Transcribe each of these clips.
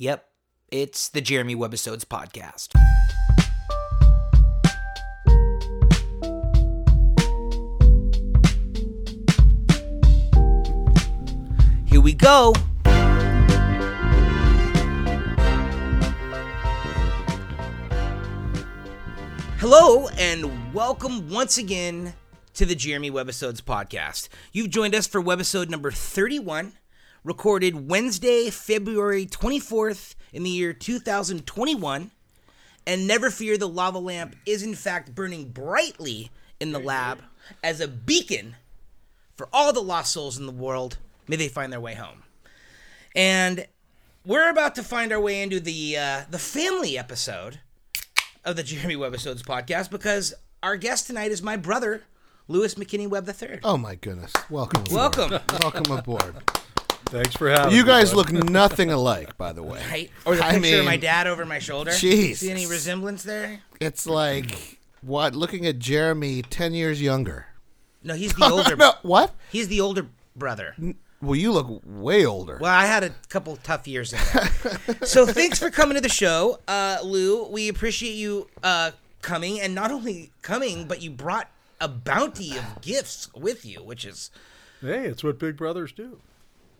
Yep, it's the Jeremy Webbisodes podcast. Here we go. Hello, and welcome once again to the Jeremy Webbisodes podcast. You've joined us for Webbisode number 31, recorded Wednesday, February 24th in the year 2021. And never fear, the lava lamp is in fact burning brightly in the lab as a beacon for all the lost souls in the world. May they find their way home. And we're about to find our way into the family episode of the Jeremy Webbisodes podcast, because our guest tonight is my brother, Lewis McKinney Webb the third. Oh my goodness. Welcome aboard. Welcome aboard. Thanks for having me. You guys look nothing alike, by the way. Right? Or the picture of my dad over my shoulder. Jeez. See any resemblance there? It's like what looking at Jeremy 10 years younger. No, he's the older what? He's the older brother. Well, you look way older. Well, I had a couple tough years in there. So thanks for coming to the show, Lou. We appreciate you coming, and not only coming, but you brought a bounty of gifts with you, which is... Hey, it's what big brothers do.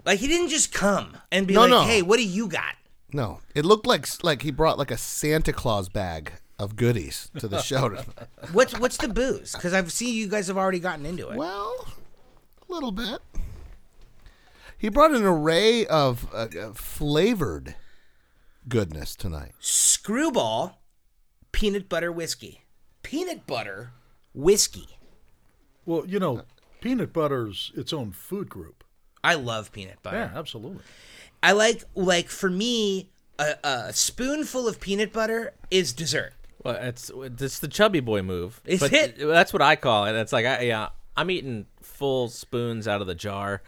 Like, he didn't just come and be hey, what do you got? No, it looked like he brought like a Santa Claus bag of goodies to the show. What's the booze? Because I've seen you guys have already gotten into it. Well, a little bit. He brought an array of flavored goodness tonight. Screwball peanut butter whiskey. Peanut butter whiskey. Well, you know, peanut butter's its own food group. I love peanut butter. Yeah, absolutely. I like for me, a spoonful of peanut butter is dessert. Well, it's the chubby boy move. That's what I call it. It's like, I'm eating full spoons out of the jar.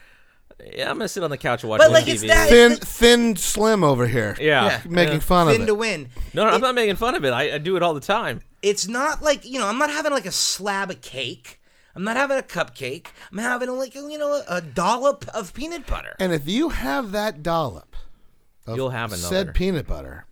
Yeah, I'm gonna sit on the couch and watch TV. It's that thin slim over here. Yeah, making fun of it. Thin to win. No, I'm not making fun of it. I do it all the time. It's not like I'm not having like a slab of cake. I'm not having a cupcake. I'm having a dollop of peanut butter. And if you have that dollop, you'll have another said peanut butter,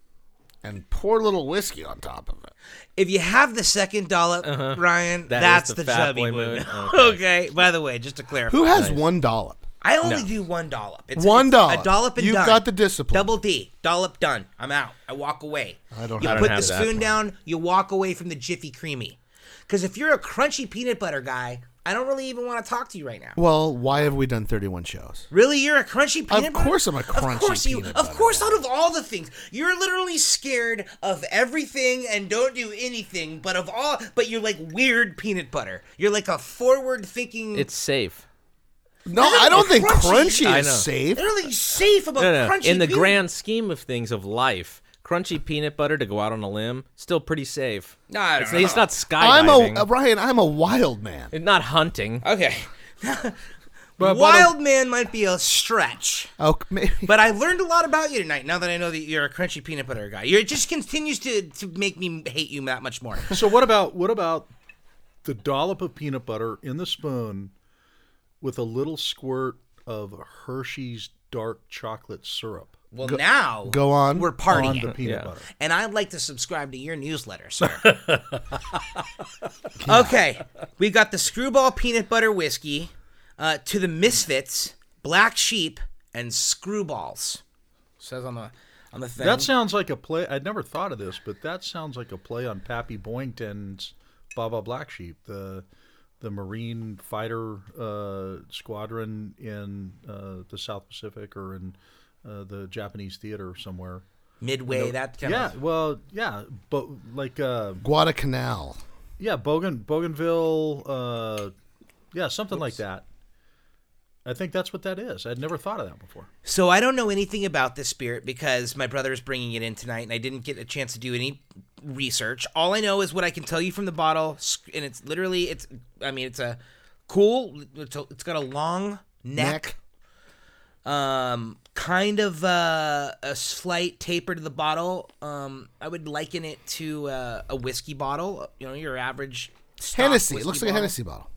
and pour a little whiskey on top of it. If you have the second dollop, Ryan, that's the chubby mood. Okay. By the way, just to clarify, who has one dollop? I only do one dollop. It's $1. A dollop and you've done. You've got the discipline. Double D. Dollop done. I'm out. I walk away. You put the spoon down. You walk away from the Jiffy Creamy. Because if you're a crunchy peanut butter guy, I don't really even want to talk to you right now. Well, why have we done 31 shows? Really? You're a crunchy peanut butter? Of course I'm a crunchy peanut butter. Of course, out of all the things. You're literally scared of everything and don't do anything, but you're like weird peanut butter. You're like a forward-thinking... It's safe. No, I don't think crunchy is safe. I don't think safe about crunchy. In the grand scheme of things of life, crunchy peanut butter, to go out on a limb, still pretty safe. No, I don't know. It's not skydiving. Ryan, I'm a wild man. It's not hunting. Okay. Wild man might be a stretch. Oh, maybe. But I learned a lot about you tonight, now that I know that you're a crunchy peanut butter guy. It just continues to make me hate you that much more. So what about the dollop of peanut butter in the spoon with a little squirt of Hershey's dark chocolate syrup? Well, now we're partying. On the peanut butter. And I'd like to subscribe to your newsletter, sir. Okay, we got the Screwball Peanut Butter Whiskey, to the Misfits, Black Sheep, and Screwballs. Says on the thing. That sounds like a play. I'd never thought of this, but that sounds like a play on Pappy Boyington's Baa Baa Black Sheep, the Marine fighter squadron in the South Pacific or in the Japanese theater somewhere. Midway, that kind of... Yeah, well, yeah, but like... Guadalcanal. Yeah, Bougainville, something like that. I think that's what that is. I'd never thought of that before. So I don't know anything about this spirit because my brother is bringing it in tonight and I didn't get a chance to do any research. All I know is what I can tell you from the bottle, and it's literally, it's a cool, it's got a long neck. Kind of a slight taper to the bottle. I would liken it to a whiskey bottle, your average Hennessy. It looks like a Hennessy bottle.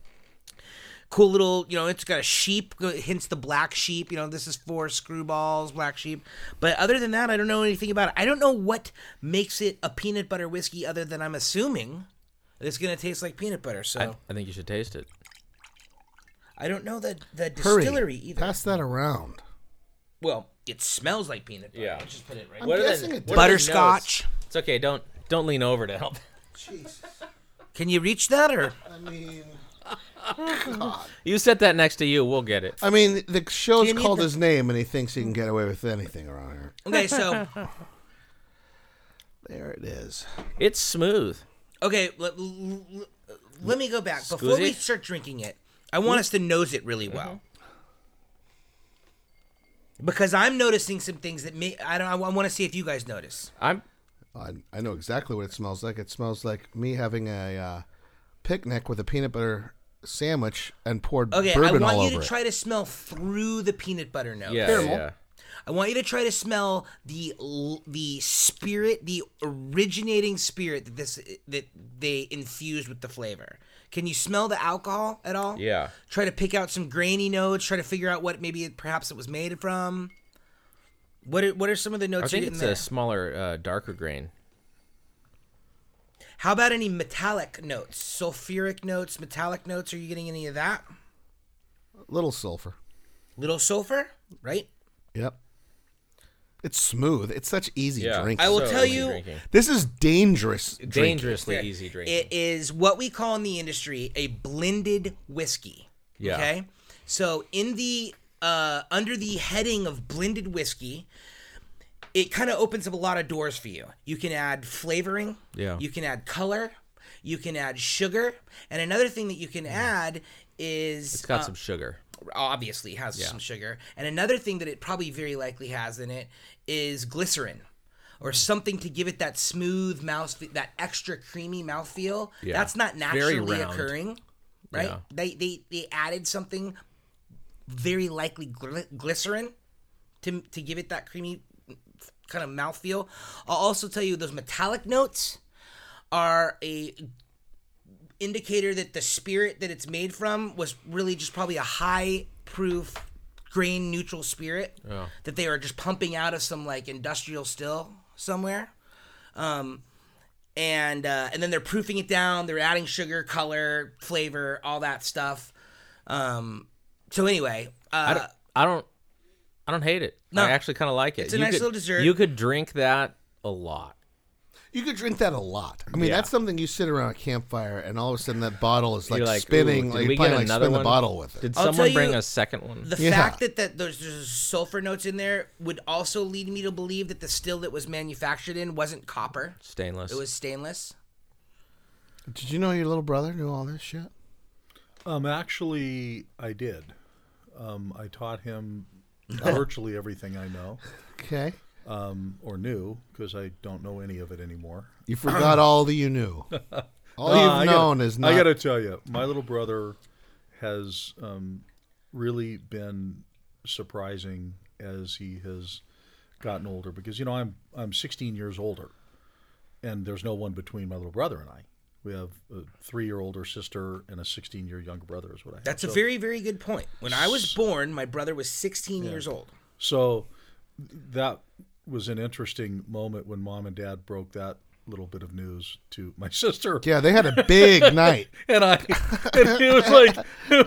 cool little, you know, it's got a sheep, hence the black sheep. You know, this is for Screwball's Black Sheep. But other than that, I don't know anything about it. I don't know what makes it a peanut butter whiskey other than I'm assuming it's going to taste like peanut butter. So I think you should taste it. I don't know the distillery either. Pass that around. Well, it smells like peanut butter. Yeah. Let's just put it right. I'm guessing it does. Butterscotch. It's okay. Don't lean over to help. Jesus. Can you reach that or? I mean, God. You set that next to you. We'll get it. I mean, the show's called his name, and he thinks he can get away with anything around here. Okay, so there it is. It's smooth. Okay, let me go back before we start drinking it. I want us to nose it really well. Mm-hmm. Because I'm noticing some things that I want to see if you guys notice. I know exactly what it smells like. It smells like me having a picnic with a peanut butter sandwich and poured bourbon all over it. I want you to try to smell through the peanut butter note. Yeah. I want you to try to smell the spirit, the originating spirit that they infused with the flavor. Can you smell the alcohol at all? Yeah. Try to pick out some grainy notes. Try to figure out what perhaps it was made from. What are some of the notes you're getting there? I think it's a smaller, darker grain. How about any metallic notes? Sulfuric notes, metallic notes? Are you getting any of that? Little sulfur, right? Yep. It's smooth. It's such easy drinking. I will tell you, this is dangerously easy drinking. It is what we call in the industry a blended whiskey. Yeah. Okay, so in the under the heading of blended whiskey, it kind of opens up a lot of doors for you. You can add flavoring. Yeah. You can add color. You can add sugar. And another thing that you can add is it's got some sugar. Obviously has some sugar. And another thing that it probably very likely has in it is glycerin or something to give it that smooth mouthfeel, that extra creamy mouthfeel. Yeah. That's not naturally occurring, right? Yeah. They added something, very likely glycerin, to give it that creamy kind of mouthfeel. I'll also tell you those metallic notes are a indicator that the spirit that it's made from was really just probably a high proof grain neutral spirit that they are just pumping out of some like industrial still somewhere, and then they're proofing it down. They're adding sugar, color, flavor, all that stuff. So anyway, I don't hate it. No, I actually kind of like it. It's a nice little dessert. You could drink that a lot. I mean, that's something you sit around a campfire and all of a sudden that bottle is like spinning. Like you probably like spin the bottle with it. Did someone bring a second one? The fact that there's sulfur notes in there would also lead me to believe that the still that was manufactured in wasn't copper. Stainless. It was stainless. Did you know your little brother knew all this shit? Actually, I did. I taught him virtually everything I know. Okay. Or knew, because I don't know any of it anymore. You forgot all that you knew. All is not... I got to tell you, my little brother has really been surprising as he has gotten older. Because, you know, I'm 16 years older, and there's no one between my little brother and I. We have a 3-year older sister and a 16-year younger brother is what I have. That's a very, very good point. When I was born, my brother was 16 years old. So that was an interesting moment when Mom and Dad broke that little bit of news to my sister. Yeah, they had a big night. And it was like,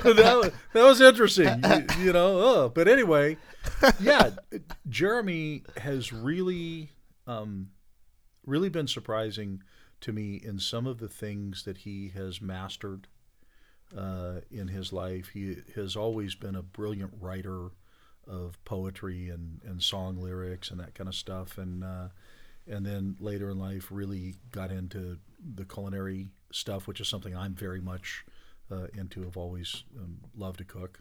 that was interesting, you know. But anyway, yeah, Jeremy has really, really been surprising to me in some of the things that he has mastered in his life. He has always been a brilliant writer of poetry and song lyrics and that kind of stuff, and then later in life really got into the culinary stuff, which is something I'm very much into. I've always loved to cook.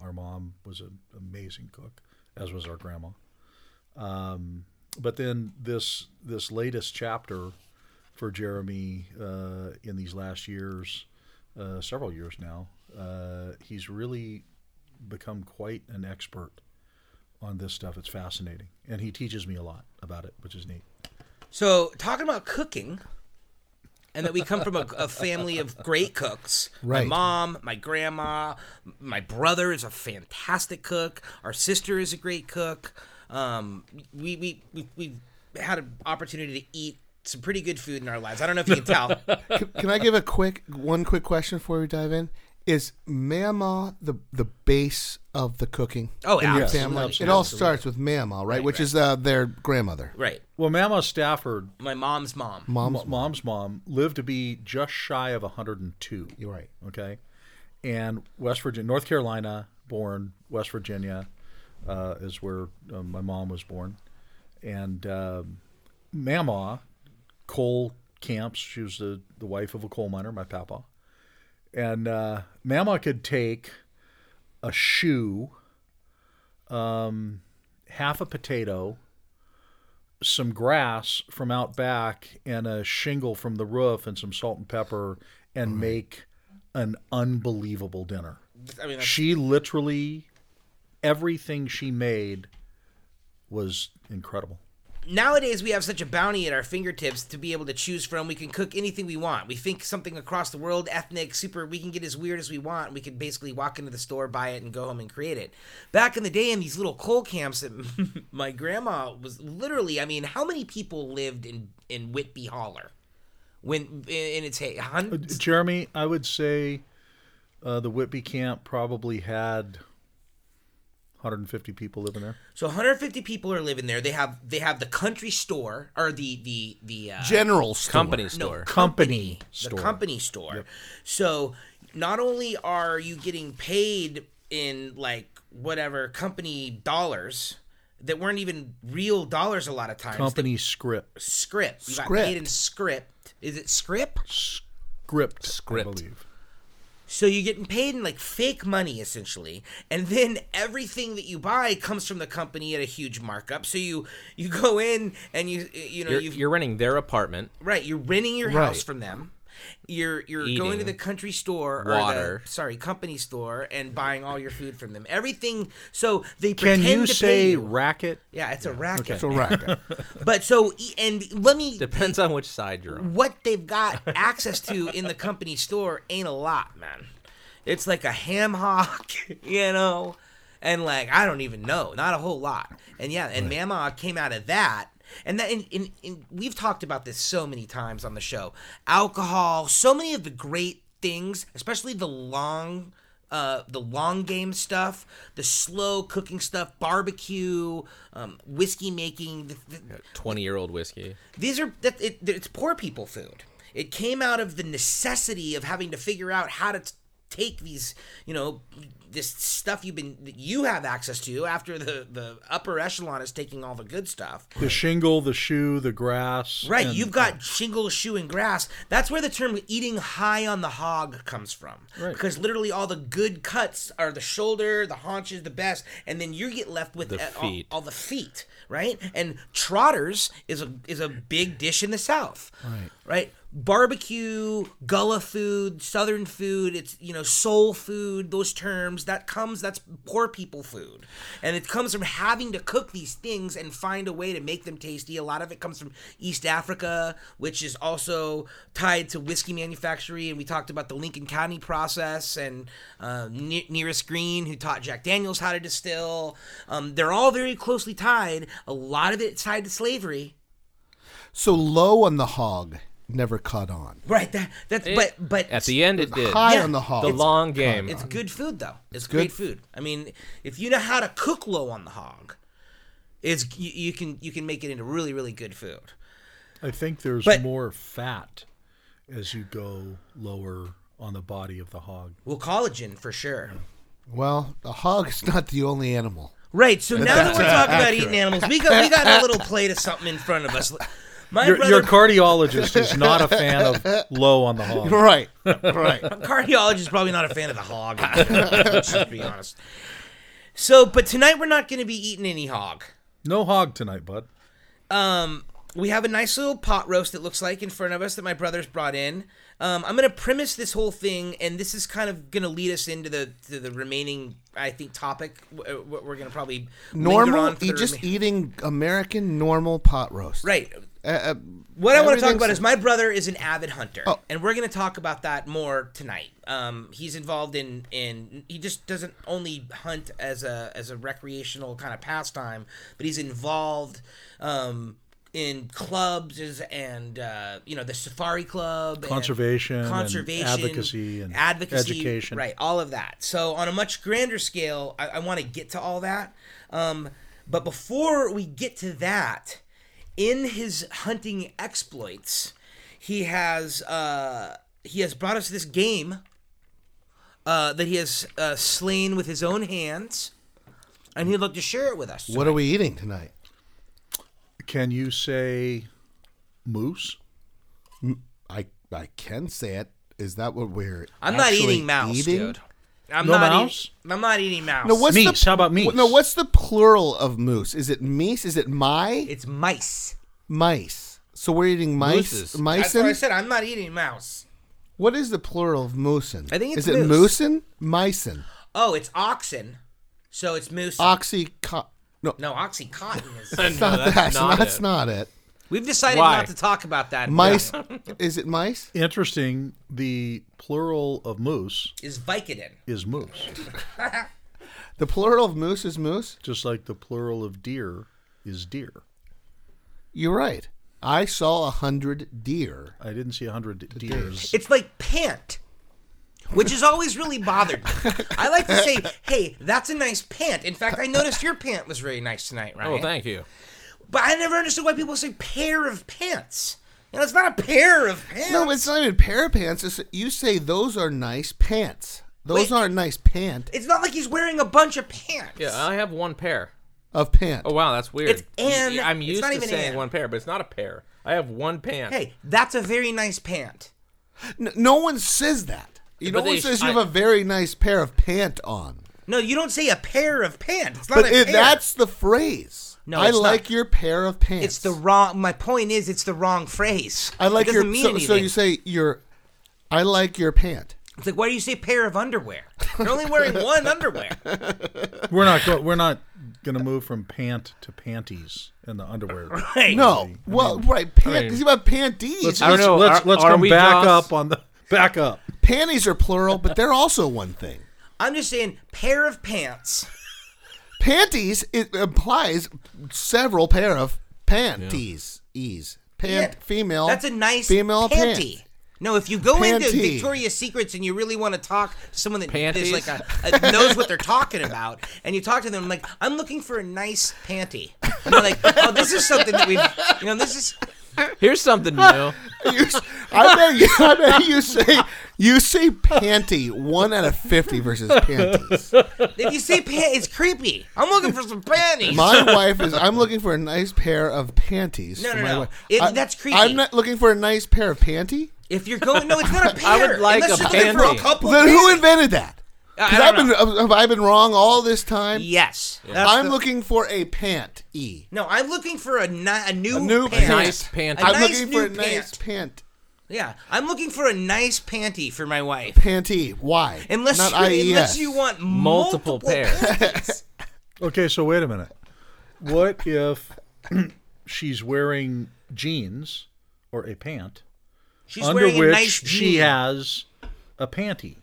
Our mom was an amazing cook, as was our grandma. But then this latest chapter for Jeremy in these last years, several years now, he's really become quite an expert on this stuff. It's fascinating, and he teaches me a lot about it, which is neat. So talking about cooking, and that we come from a family of great cooks. Right. My mom, my grandma, my brother is a fantastic cook. Our sister is a great cook. We've had an opportunity to eat some pretty good food in our lives. I don't know if you can tell. Can I give a quick question before we dive in? Is Mama the base of the cooking in your family? Absolutely. It all starts with Mama, right? Which is their grandmother. Right. Well, Mama Stafford, my mom's mom. Mom's mom lived to be just shy of 102. You're right. Okay. And North Carolina born, West Virginia is where my mom was born. And Mama, coal camps, she was the wife of a coal miner, my papa. And Mama could take a shoe, half a potato, some grass from out back, and a shingle from the roof, and some salt and pepper, and make an unbelievable dinner. I mean, she literally, everything she made was incredible. Nowadays, we have such a bounty at our fingertips to be able to choose from. We can cook anything we want. We think something across the world, ethnic, super, we can get as weird as we want. We can basically walk into the store, buy it, and go home and create it. Back in the day in these little coal camps that my grandma was literally, I mean, how many people lived in Whitby Holler when in its hey? Jeremy, I would say the Whitby camp probably had 150 people living there. So 150 people are living there. They have the country store or the general store. Company store. The company store. Yep. So not only are you getting paid in like whatever company dollars that weren't even real dollars a lot of times. Company script. You got paid in script. Is it script? Script. I believe. So you're getting paid in like fake money essentially, and then everything that you buy comes from the company at a huge markup. So you go in and you're renting their apartment, right? You're renting your house from them. You're eating, going to the country store company store and buying all your food from them. Everything. So they pretend can you to say pay you. Racket? Yeah, it's a racket. Okay. It's a racket. But so depends on which side you're on. What they've got access to in the company store ain't a lot, man. It's like a ham hock, and like I don't even know, not a whole lot. And Mama came out of that. And that we've talked about this so many times on the show. Alcohol, so many of the great things, especially the long game stuff, the slow cooking stuff, barbecue, whiskey making. 20-year-old whiskey. It's poor people food. It came out of the necessity of having to figure out how to take these, this stuff you have access to after the upper echelon is taking all the good stuff. The shingle, the shoe, the grass. Right, you've got shingle, shoe, and grass. That's where the term eating high on the hog comes from. Right. Because literally all the good cuts are the shoulder, the haunches, the best, and then you get left with all the feet, right? And trotters is a big dish in the South. Right? Barbecue, gullah food, Southern food, it's soul food, those terms, that's poor people food. And it comes from having to cook these things and find a way to make them tasty. A lot of it comes from East Africa, which is also tied to whiskey manufacturing. And we talked about the Lincoln County process and Nearest Green, who taught Jack Daniels how to distill. They're all very closely tied. A lot of it's tied to slavery. So low on the hog never caught on. Right. But at the end it did. High on the hog. The long game. It's good food though. It's great food. I mean, if you know how to cook low on the hog, you can make it into really, really good food. I think there's more fat as you go lower on the body of the hog. Well, collagen for sure. Well, the hog's not the only animal. Right. So now that we're talking about eating animals, we got a little plate of something in front of us. Your cardiologist is not a fan of low on the hog. Right. Cardiologist is probably not a fan of the hog. Let's just be honest. So, but tonight we're not going to be eating any hog. No hog tonight, bud. We have a nice little pot roast, it looks like, in front of us that my brother's brought in. I'm going to premise this whole thing, and this is kind of going to lead us into the remaining, I think, topic. We're going to probably linger on for eating American normal pot roast. Right. What I want to talk about is my brother is an avid hunter, and we're going to talk about that more tonight. He's involved in he just doesn't only hunt as a recreational kind of pastime, but he's involved in clubs and the Safari Club, conservation, and advocacy, education, right? All of that. So on a much grander scale, I want to get to all that, but before we get to that. In his hunting exploits, he has brought us this game that he has slain with his own hands, and he'd like to share it with us. What are we eating tonight? Can you say moose? I can say it. Is that what we're? I'm not eating mouse, dude. I'm not eating mouse. No, what's meese. How about meese? No, what's the plural of moose? Is it meese? Is it my? It's mice. Mice. So we're eating mice? That's what I said. I'm not eating mouse. What is the plural of moosin? I think it's moose. Is it moosin? Micin. Oh, it's oxen. So it's moose. Oxycontin. No, oxycontin is... no, that's not it. We've decided not to talk about that. Mice. Is it mice? Interesting. The plural of moose is Vicodin. Is moose. The plural of moose is moose? Just like the plural of deer is deer. You're right. I saw 100 deer. I didn't see 100 deers. It's like pant, which has always really bothered me. I like to say, hey, that's a nice pant. In fact, I noticed your pant was really nice tonight, Ryan. Oh, thank you. But I never understood why people say pair of pants. You know, it's not a pair of pants. No, it's not even a pair of pants. It's, you say those are nice pants. Those aren't nice pants. It's not like he's wearing a bunch of pants. Yeah, I have one pair. Of pants. Oh, wow, that's weird. It's an. I'm used to saying one pair, but it's not a pair. I have one pant. Hey, that's a very nice pant. No one says that. No one says you have a very nice pair of pant on. No, you don't say a pair of pants. It's not a pair. That's the phrase. No, I like your pair of pants. It's the wrong. My point is, it's the wrong phrase. I like your. So you say your. I like your pant. It's like, why do you say pair of underwear? You're only wearing one underwear. We're not going to move from pant to panties and the underwear. Right. No. Panties. It's about panties. I don't know. Let's come back up on the back up. Panties are plural, but they're also one thing. I'm just saying, pair of pants. Panties, it implies several pair of panties. Yeah. E's. Pant, yeah. Female. That's a nice female panty. Pant. No, if you go into Victoria's Secrets and you really want to talk to someone that like knows what they're talking about, and you talk to them, I'm like, I'm looking for a nice panty. And they're like, oh, this is something that we've, this is... Here's something new. I bet you say panty 1 out of 50 versus panties. If you say panty, it's creepy. I'm looking for some panties. My wife is. I'm looking for a nice pair of panties. No. That's creepy. I'm not looking for a nice pair of panty. If you're going, no, it's not a pair. I would like a panty. Then who invented that? Have I been wrong all this time? Yes. I'm looking for a pant. E. No, I'm looking for a new pant. Nice pant. I'm looking for a nice pant. Yeah, I'm looking for a nice panty for my wife. Panty. Why? Unless you want multiple pairs. Okay, so wait a minute. What if she's wearing jeans or a pant? She's wearing a nice jean. She has a panty.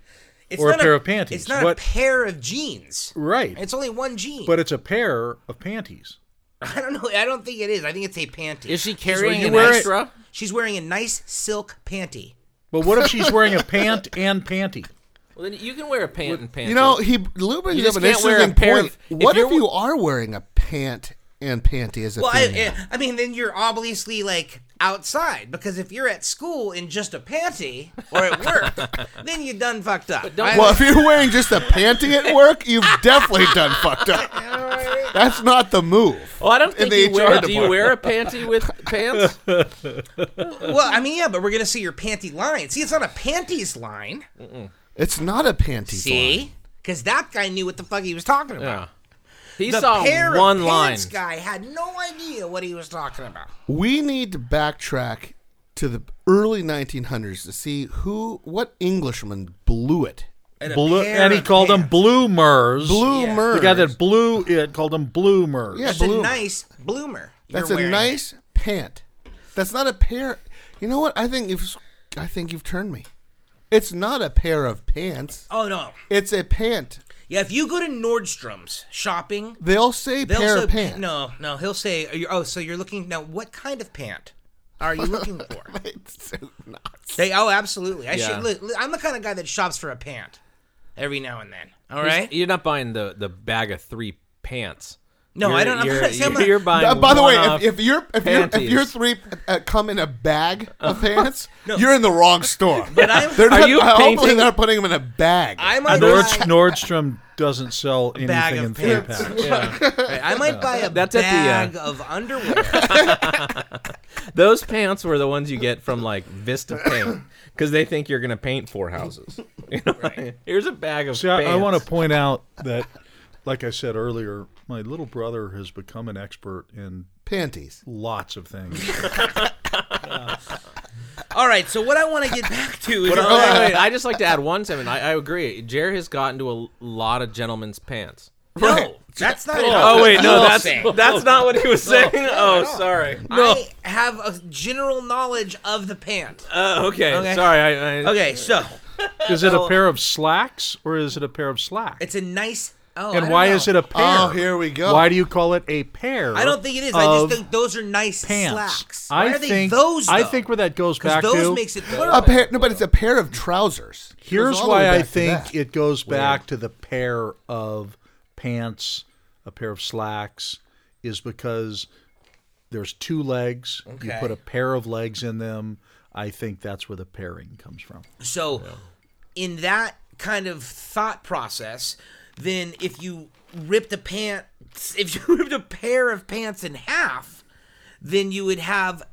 It's not a pair of panties. It's not a pair of jeans. Right. It's only one jean. But it's a pair of panties. I don't know. I don't think it is. I think it's a panty. Is she carrying an extra? She's wearing a nice silk panty. But what if she's wearing a pant and panty? Well, then you can wear a pant and panty. Lou brings up an interesting point. What if you are wearing a pant and panty as a thing? Well, I mean, then you're obviously like... outside, because if you're at school in just a panty or at work, then you done fucked up. If you're wearing just a panty at work, you've definitely done fucked up. That's not the move. Well, I don't think you wear. Do you wear a panty with pants? But we're gonna see your panty line. See, it's not a panties line. Mm-mm. It's not a panty. See, because that guy knew what the fuck he was talking about. Yeah. He saw one line. This guy had no idea what he was talking about. We need to backtrack to the early 1900s to see what Englishman blew it. And he called them bloomers. Bloomers. The guy that blew it called them bloomers. Yeah, it's a nice bloomer. That's a nice pant. That's not a pair. You know what? I think you've turned me. It's not a pair of pants. Oh, no. It's a pant. Yeah, if you go to Nordstrom's shopping, they'll say pair of pants. No, he'll say, oh, so you're looking, now what kind of pant are you looking for? It's so nuts. Absolutely. I'm the kind of guy that shops for a pant every now and then. All right? You're not buying the bag of three pants. No, I don't. You're buying. By the way, if your three come in a bag of pants, you're in the wrong store. But hopefully they're not putting them in a bag. Nordstrom doesn't sell anything in three pants. Yeah. Right, I might buy a bag of underwear. Those pants were the ones you get from like Vista Paint because they think you're going to paint four houses. You know? Right. Here's a bag of pants. I want to point out that, like I said earlier, my little brother has become an expert in panties. Lots of things. All right, so what I want to get back to is... I just like to add one segment. I agree. Jer has gotten to a lot of gentlemen's pants. No, that's not... that's not what he was saying? Sorry. No. I have a general knowledge of the pant. Okay. Sorry. So... Is it a pair of slacks or is it a pair of slacks? It's a nice... Why is it a pair? Oh, here we go. Why do you call it a pair? I don't think it is. I just think those are nice pants. Slacks. Why are they those, though? I think where that goes back to... those makes it plural. But it's a pair of trousers. Here's why I think it goes back to the pair of pants, a pair of slacks, is because there's two legs. Okay. You put a pair of legs in them. I think that's where the pairing comes from. So in that kind of thought process... Then if you ripped a pair of pants in half, then you would have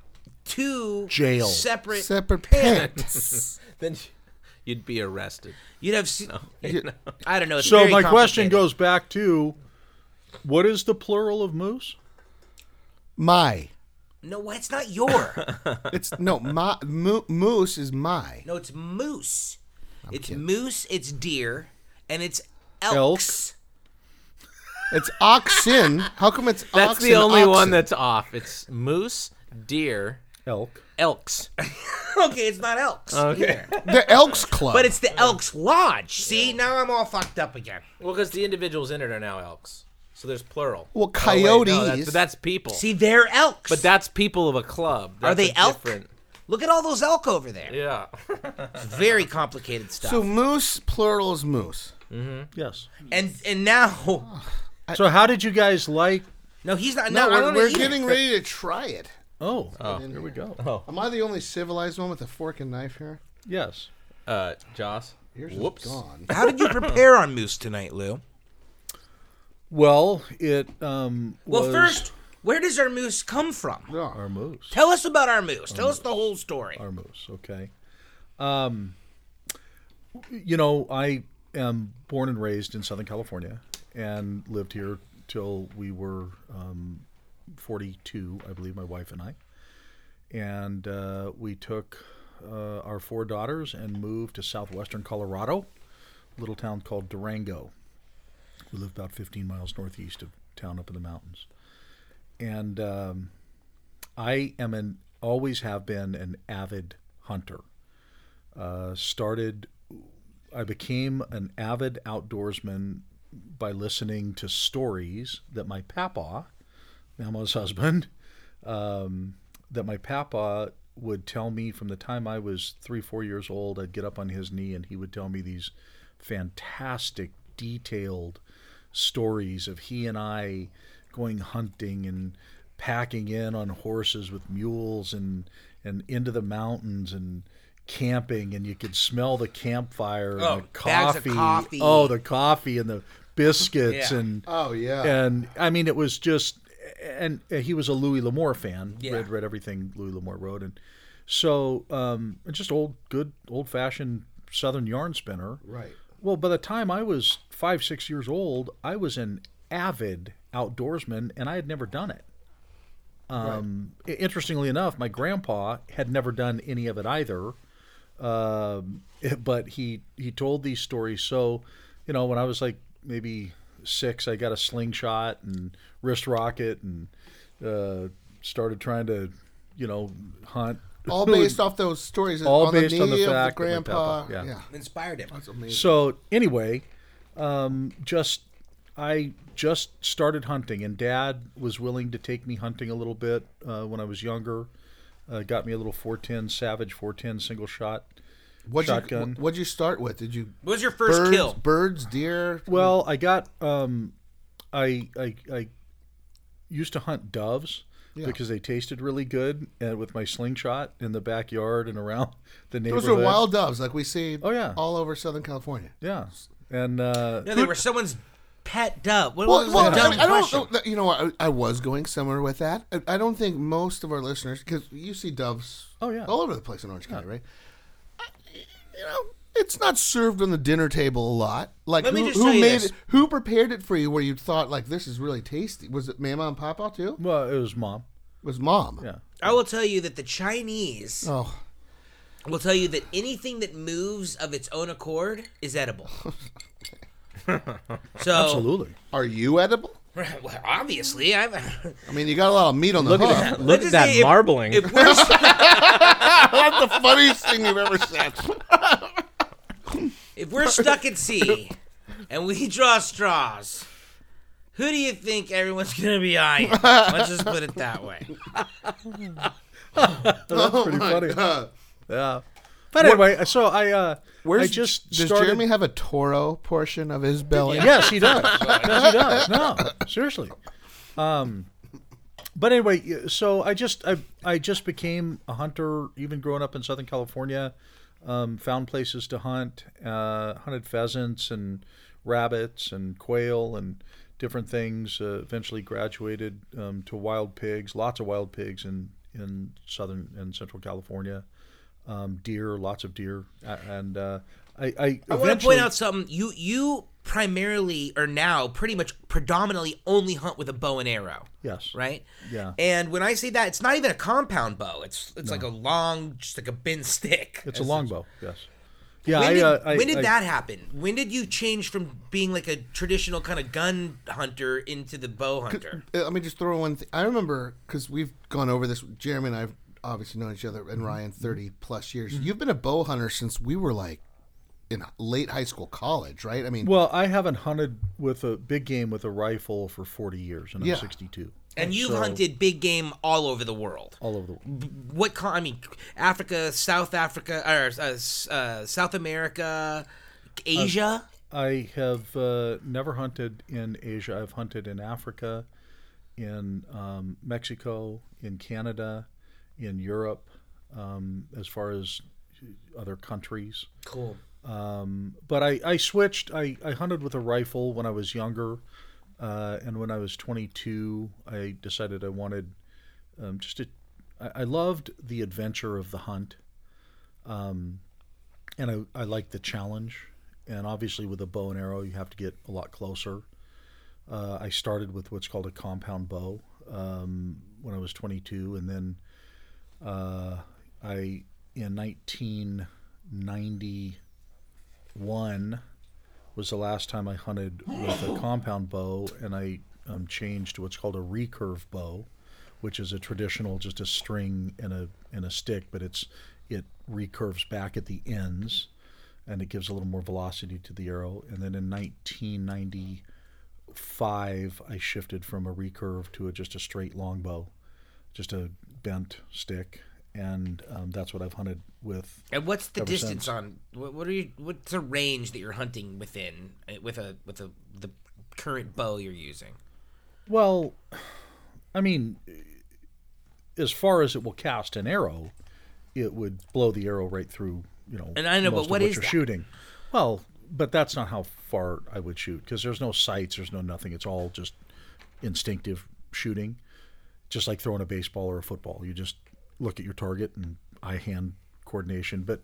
two separate pants. Then you'd be arrested. I don't know. It's so my question goes back to, what is the plural of moose? My. No, it's not your. Moose is my. No, it's moose. Moose. It's deer, and it's. Elks. It's oxen. How come it's oxen? That's the only one that's off. It's moose, deer, elks. Okay, it's not elks. Okay. The Elks Club. But it's the Elks Lodge. See, now I'm all fucked up again. Well, because the individuals in it are now elks. So there's plural. Well, coyotes. That's people. See, they're elks. But that's people of a club. That's are they elk? Different... Look at all those elk over there. Yeah. It's very complicated stuff. So moose, plural is moose. Mm-hmm. Yes. And now... So how did you guys like... No, he's not... No, we're getting ready to try it. Oh here we go. Oh. Am I the only civilized one with a fork and knife here? Yes. Joss. Yours is gone. How did you prepare on moose tonight, Lou? Well, it was... Well, first, where does our moose come from? Yeah. Our moose. Tell us about our moose. Tell us the whole story. Our moose, okay. I'm born and raised in Southern California and lived here till we were 42, I believe, my wife and I. And we took our four daughters and moved to southwestern Colorado, a little town called Durango. We lived about 15 miles northeast of town up in the mountains. And I am always have been an avid hunter. I became an avid outdoorsman by listening to stories that my papa, Mama's husband, would tell me from the time I was 3-4 years old. I'd get up on his knee and he would tell me these fantastic, detailed stories of he and I going hunting and packing in on horses with mules and into the mountains and camping, and you could smell the campfire and the coffee. Bags of coffee. Oh, the coffee and the biscuits. Yeah. And oh yeah. And I mean, it was just, and he was a Louis L'Amour fan. Yeah. Read everything Louis L'Amour wrote, and so just old fashioned Southern yarn spinner. Right. Well, by the time I was 5-6 years old, I was an avid outdoorsman, and I had never done it. Interestingly enough, my grandpa had never done any of it either. But he told these stories. So, you know, when I was like maybe 6, I got a slingshot and wrist rocket and started trying to you know, hunt. All based off those stories. All based on the fact of the grandpa. Yeah. Inspired him. That's amazing. So anyway, I just started hunting, and Dad was willing to take me hunting a little bit when I was younger. Got me a little 410 Savage 410 single shot shotgun. What'd you start with? Did you? What was your first kill? Birds, deer. Well, I got I used to hunt doves. Yeah. Because they tasted really good, and with my slingshot in the backyard and around the neighborhood. Those are wild doves, like we see all over Southern California. Yeah, and they were someone's pet dove. I don't. You know, I was going somewhere with that. I don't think most of our listeners, because you see doves. Oh, yeah. All over the place in Orange County, right? You know, it's not served on the dinner table a lot. Like, who prepared it for you? Where you thought, like, this is really tasty. Was it Mama and Papa too? Well, it was Mom. Yeah. I will tell you that the Chinese will tell you that anything that moves of its own accord is edible. So, absolutely. Are you edible? Well, obviously, I mean, you got a lot of meat on the hook. Look at that marbling. That's the funniest thing you've ever said. If we're stuck at sea and we draw straws, who do you think everyone's going to be eyeing? Let's just put it that way. That's pretty funny. God. Yeah. But anyway, so does Jeremy have a Toro portion of his belly? Yes, he does. No, seriously. But anyway, so I just became a hunter, even growing up in Southern California. Found places to hunt, hunted pheasants and rabbits and quail and different things. Eventually graduated to wild pigs, lots of wild pigs in Southern and Central California. Deer, lots of deer, and I want to point out something. You primarily are now pretty much predominantly only hunt with a bow and arrow. Yes. Right. Yeah. And when I say that, it's not even a compound bow. It's like a long, just like a bend stick. It's a long bow. Yes. Yeah. When did that happen? When did you change from being like a traditional kind of gun hunter into the bow hunter? Let me just throw one thing. I remember, because we've gone over this. Jeremy and I've obviously known each other, and Ryan, 30 plus years. Mm-hmm. You've been a bow hunter since we were like in late high school, college, right? I mean, well, I haven't hunted with a big game with a rifle for 40 years, and I'm 62. And you've hunted big game all over the world. All over the world. Africa, South Africa, or South America, Asia. I have never hunted in Asia. I've hunted in Africa, in Mexico, in Canada, in Europe, as far as other countries. Cool. But I switched. I hunted with a rifle when I was younger, and when I was 22, I decided I wanted I loved the adventure of the hunt, and I liked the challenge. And obviously, with a bow and arrow, you have to get a lot closer. I started with what's called a compound bow when I was 22, and then in 1991 was the last time I hunted with a compound bow, and I changed to what's called a recurve bow, which is a traditional, just a string and a stick, but it recurves back at the ends, and it gives a little more velocity to the arrow. And then in 1995, I shifted from a recurve to just a straight longbow, just a bent stick, and that's what I've hunted with. And what's the distance on? What's the range that you're hunting within with the current bow you're using? Well, I mean, as far as it will cast an arrow, it would blow the arrow right through. You know, and I know, but what is that? Shooting? Well, but that's not how far I would shoot, because there's no sights, there's no nothing. It's all just instinctive shooting. Just like throwing a baseball or a football, you just look at your target and eye-hand coordination. But,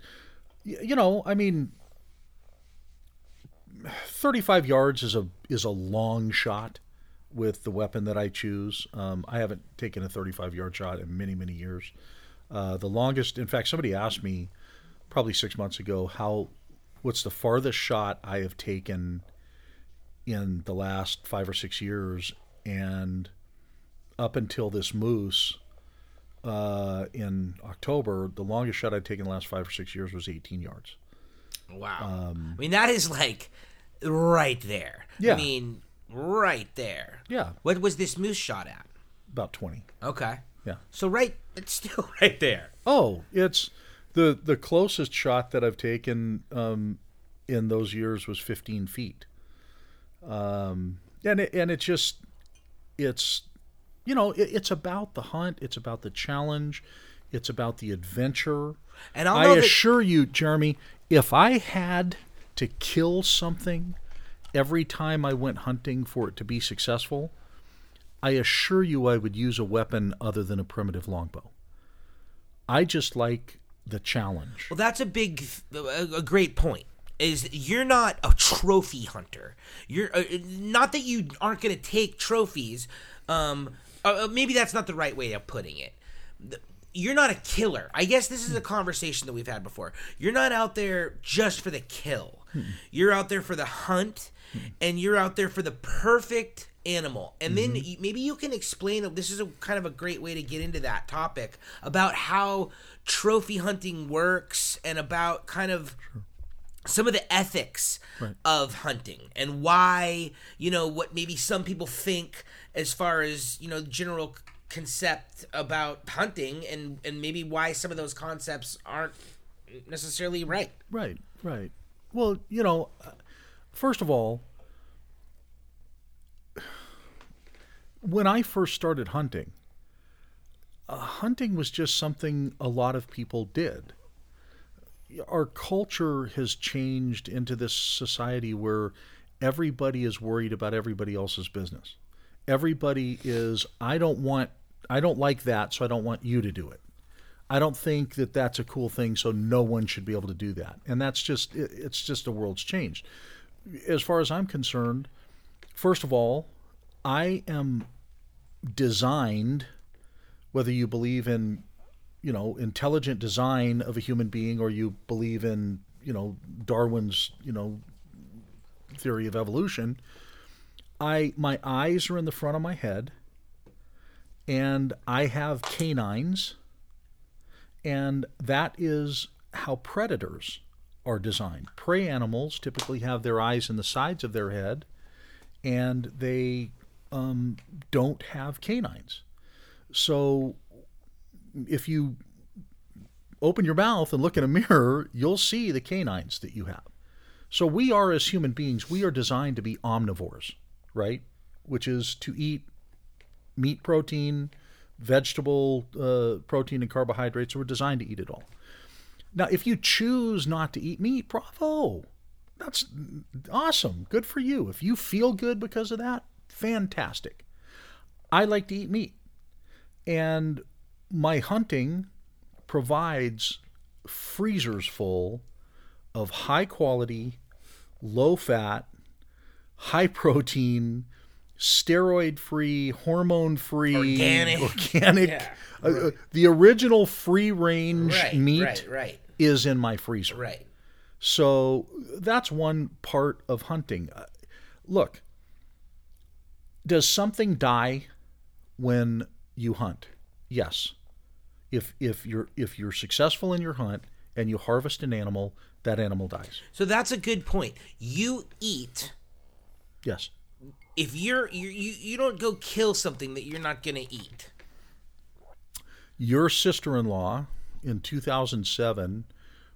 you know, I mean, 35 yards is a long shot with the weapon that I choose. I haven't taken a 35-yard shot in many, many years. The longest, in fact, somebody asked me probably 6 months ago, what's the farthest shot I have taken in the last 5 or 6 years, and up until this moose, in October, the longest shot I'd taken the last 5 or 6 years was 18 yards. Wow. I mean, that is like right there. Yeah. I mean, right there. Yeah. What was this moose shot at? About 20. Okay. Yeah. So it's still right there. Oh, it's the closest shot that I've taken in those years was 15 feet. It's about the hunt. It's about the challenge. It's about the adventure. And I assure you, Jeremy, if I had to kill something every time I went hunting for it to be successful, I assure you I would use a weapon other than a primitive longbow. I just like the challenge. Well, that's a great point. Is you're not a trophy hunter. You're not that you aren't going to take trophies. Maybe that's not the right way of putting it. You're not a killer. I guess this is a conversation that we've had before. You're not out there just for the kill. You're out there for the hunt, and you're out there for the perfect animal. And then maybe you can explain, this is kind of a great way to get into that topic, about how trophy hunting works and about kind of some of the ethics of hunting and why, what maybe some people think as far as, the general concept about hunting and maybe why some of those concepts aren't necessarily right. Right. Well, first of all, when I first started hunting, hunting was just something a lot of people did. Our culture has changed into this society where everybody is worried about everybody else's business. Everybody is, I don't like that, so I don't want you to do it. I don't think that that's a cool thing, so no one should be able to do that. And it's just the world's changed. As far as I'm concerned, first of all, I am designed, whether you believe in, intelligent design of a human being or you believe in, Darwin's, theory of evolution, my eyes are in the front of my head, and I have canines, and that is how predators are designed. Prey animals typically have their eyes in the sides of their head, and they don't have canines. So if you open your mouth and look in a mirror, you'll see the canines that you have. So we are, as human beings, we are designed to be omnivores, right? Which is to eat meat protein, vegetable protein and carbohydrates. We're designed to eat it all. Now, if you choose not to eat meat, bravo. That's awesome. Good for you. If you feel good because of that, fantastic. I like to eat meat. And my hunting provides freezers full of high quality, low fat, high protein, steroid-free, hormone-free, organic. Yeah, right. The original free-range meat is in my freezer. Right. So that's one part of hunting. Look, does something die when you hunt? Yes. If you're successful in your hunt and you harvest an animal, that animal dies. So that's a good point. You eat. Yes. If you don't go kill something that you're not going to eat. Your sister-in-law in 2007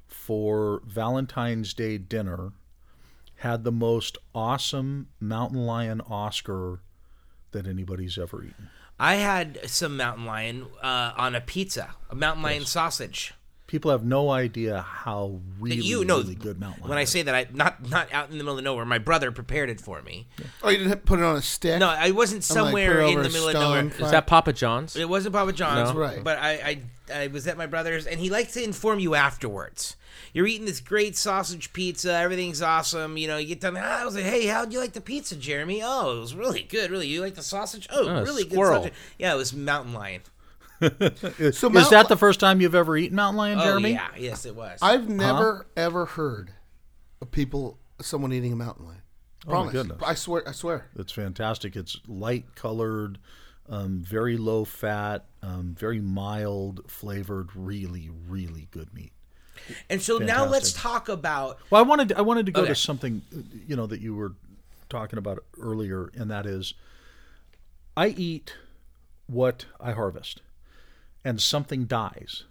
for Valentine's Day dinner had the most awesome mountain lion Oscar that anybody's ever eaten. I had some mountain lion on a pizza, a mountain lion sausage. People have no idea how really good mountain lion. When I say that, I not out in the middle of nowhere. My brother prepared it for me. Oh, you didn't put it on a stick? No, I wasn't somewhere in the middle of nowhere. Is that Papa John's? It wasn't Papa John's, no. Right. But I was at my brother's, and he likes to inform you afterwards. You're eating this great sausage pizza. Everything's awesome. You get done. I was like, hey, how'd you like the pizza, Jeremy? Oh, it was really good. Really, you like the sausage? Oh, really squirrel. Good sausage. Yeah, it was mountain lion. So is that the first time you've ever eaten mountain lion, Jeremy? Oh, yeah. Yes, it was. I've never ever heard of someone eating a mountain lion. Promise. Oh my goodness. I swear. It's fantastic. It's light colored, very low fat, very mild flavored, really, really good meat. And so fantastic. Now let's talk about. Well, I wanted to go to something, that you were talking about earlier, and that is, I eat what I harvest, and something dies.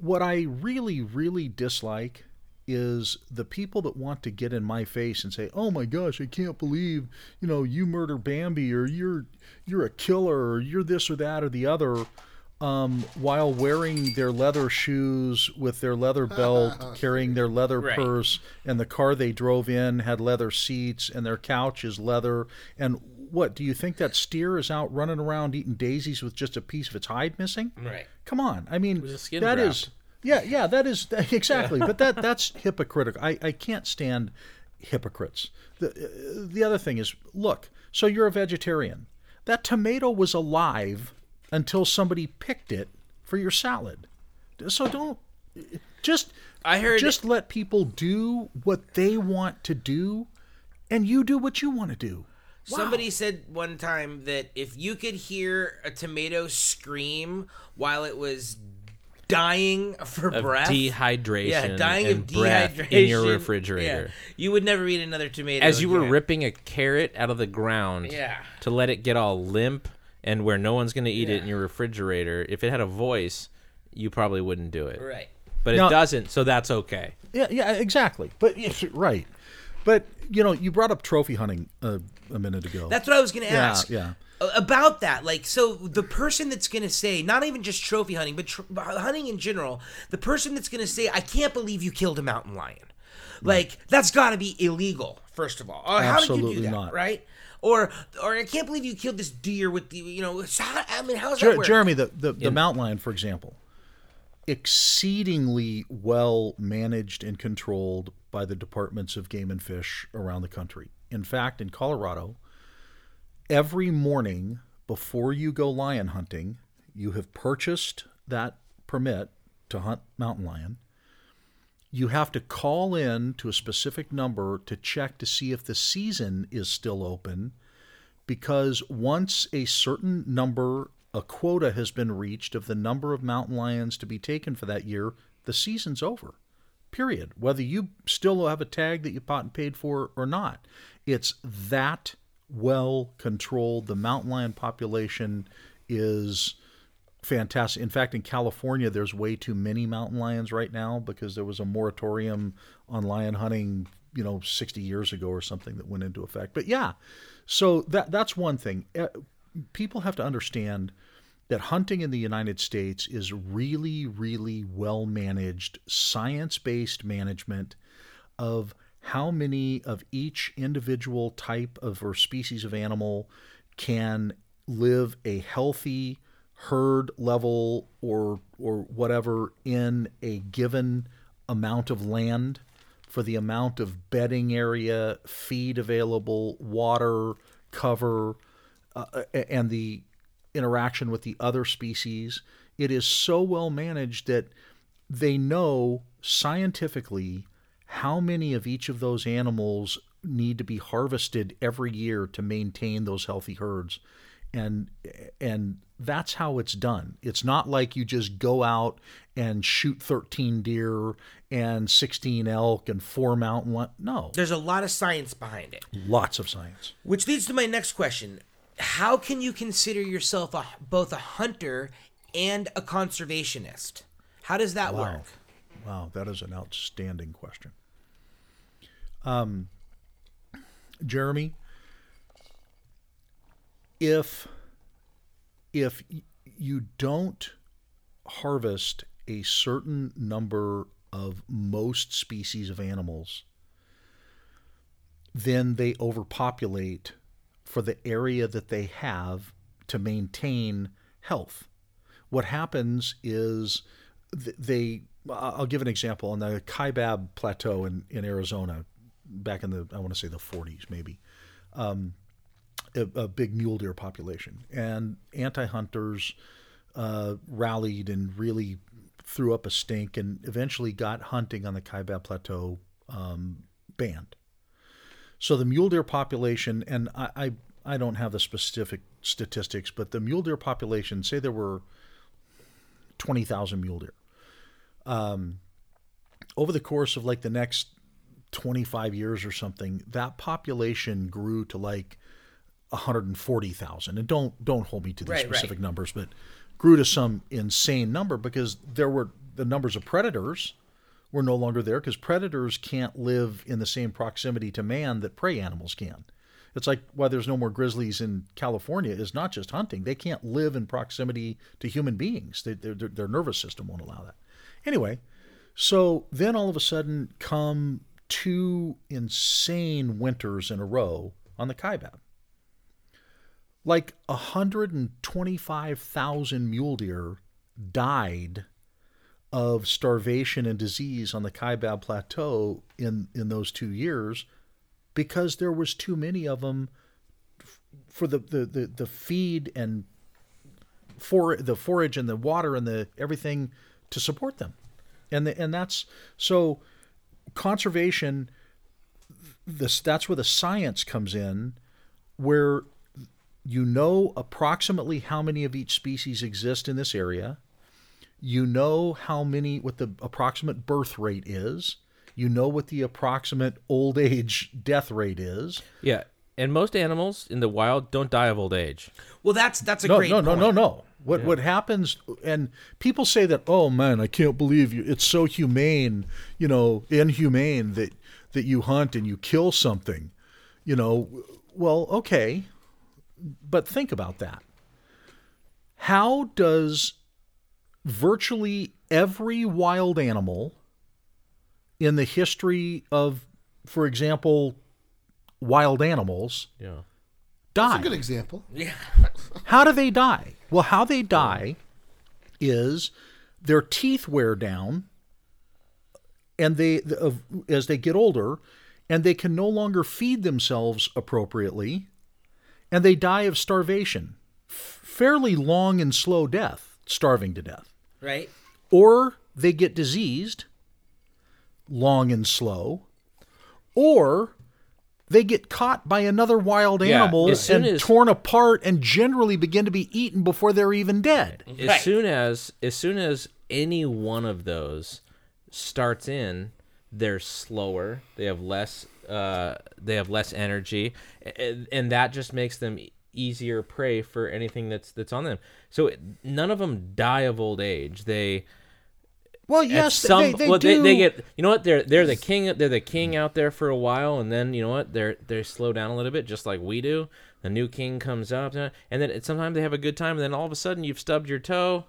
What I really, really dislike is the people that want to get in my face and say, "Oh my gosh, I can't believe, you murder Bambi, or you're a killer, or you're this or that or the other," while wearing their leather shoes with their leather belt, carrying their leather purse, and the car they drove in had leather seats, and their couch is leather. And what, do you think that steer is out running around eating daisies with just a piece of its hide missing? Right. Come on. I mean, that is... Yeah, that is exactly. But that's hypocritical. I can't stand hypocrites. The other thing is, look, so you're a vegetarian. That tomato was alive until somebody picked it for your salad. So don't just let people do what they want to do, and you do what you want to do. Wow. Somebody said one time that if you could hear a tomato scream while it was dying of breath, dehydration. Yeah, dying of dehydration in your refrigerator. Yeah. You would never eat another tomato. As you were ripping a carrot out of the ground to let it get all limp and where no one's going to eat it in your refrigerator, if it had a voice, you probably wouldn't do it. Right. But it doesn't, so that's okay. Yeah, exactly. But right. But you brought up trophy hunting a minute ago. That's what I was going to ask. Yeah. About that, so the person that's going to say, not even just trophy hunting, but hunting in general, the person that's going to say, "I can't believe you killed a mountain lion," that's got to be illegal, first of all. Absolutely. How did you do that? Not. Right? Or I can't believe you killed this deer with the, how does that work? Jeremy, the mountain lion, for example, exceedingly well managed and controlled by the departments of Game and Fish around the country. In fact, in Colorado, every morning before you go lion hunting, you have purchased that permit to hunt mountain lion. You have to call in to a specific number to check to see if the season is still open, because once a certain number, a quota has been reached of the number of mountain lions to be taken for that year, the season's over. Period. Whether you still have a tag that you bought and paid for or not, it's that well controlled. The mountain lion population is fantastic. In fact, in California, there's way too many mountain lions right now because there was a moratorium on lion hunting, 60 years ago or something that went into effect. But so that's one thing. People have to understand that hunting in the United States is really, really well managed, science-based management of how many of each individual type of or species of animal can live a healthy herd level or whatever in a given amount of land, for the amount of bedding area, feed available, water, cover, and the interaction with the other species. It is so well managed that they know scientifically how many of each of those animals need to be harvested every year to maintain those healthy herds. And that's how it's done. It's not like you just go out and shoot 13 deer and 16 elk and 4 mountain lions. No. There's a lot of science behind it. Lots of science. Which leads to my next question. How can you consider yourself both a hunter and a conservationist? How does that work? Wow, that is an outstanding question. Jeremy, if you don't harvest a certain number of most species of animals, then they overpopulate for the area that they have to maintain health. What happens is I'll give an example. On the Kaibab Plateau in Arizona, back in I want to say the 40s maybe, a big mule deer population. And anti-hunters rallied and really threw up a stink and eventually got hunting on the Kaibab Plateau banned. So the mule deer population, and I don't have the specific statistics, but the mule deer population, say there were 20,000 mule deer. Over the course of like the next 25 years or something, that population grew to like 140,000. And don't hold me to these specific numbers, but grew to some insane number because there were the numbers of predators were no longer there because predators can't live in the same proximity to man that prey animals can. It's like why there's no more grizzlies in California is not just hunting. They can't live in proximity to human beings. Their nervous system won't allow that. Anyway, so then all of a sudden come two insane winters in a row on the Kaibab. Like 125,000 mule deer died of starvation and disease on the Kaibab Plateau in those 2 years because there was too many of them for the feed and for the forage and the water and the everything to support them. And that's so conservation, that's where the science comes in, where you know approximately how many of each species exist in this area. You know how many, what the approximate birth rate is. You know what the approximate old age death rate is. Yeah, and most animals in the wild don't die of old age. Well, that's a great point. What happens, and people say that, oh man, I can't believe you. It's so humane, you know, inhumane that you hunt and you kill something, you know. Well, okay. But think about that. How does virtually every wild animal in the history of, for example, wild animals die? That's a good example. Yeah. How do they die? Well, how they die is their teeth wear down and they as they get older and they can no longer feed themselves appropriately. And they die of starvation, fairly long and slow death, starving to death. Right. Or they get diseased, long and slow, or they get caught by another wild animal and torn apart and generally begin to be eaten before they're even dead. Right. As soon as any one of those starts in, they're slower. They have less. They have less energy, and that just makes them easier prey for anything that's on them. So none of them die of old age. They do. They get, you know what? They're the king. They're the king out there for a while, and then you know what? They slow down a little bit, just like we do. The new king comes up, and then sometimes they have a good time, and then all of a sudden you've stubbed your toe.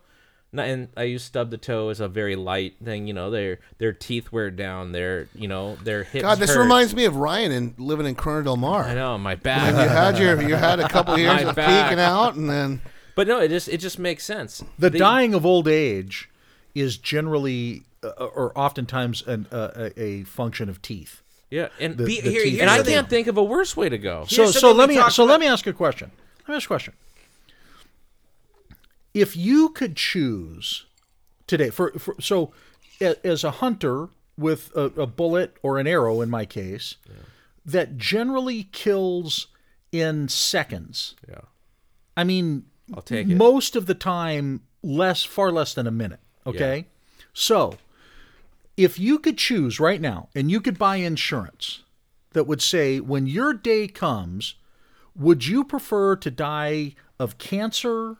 And I use stub the toe as a very light thing. You know, their teeth wear down. Their hips. God, this hurt. Reminds me of Ryan and living in Corona Del Mar. I know, my back. You had a couple years of peeking out, and then. But no, it just makes sense. The dying of old age is generally or oftentimes a function of teeth. Yeah, and I can't think of a worse way to go. So let me ask you a question. If you could choose today, so as a hunter with a bullet or an arrow, in my case, that generally kills in seconds. Yeah, I mean, I'll take it. Most of the time, far less than a minute. Okay, So if you could choose right now, and you could buy insurance that would say, when your day comes, would you prefer to die of cancer?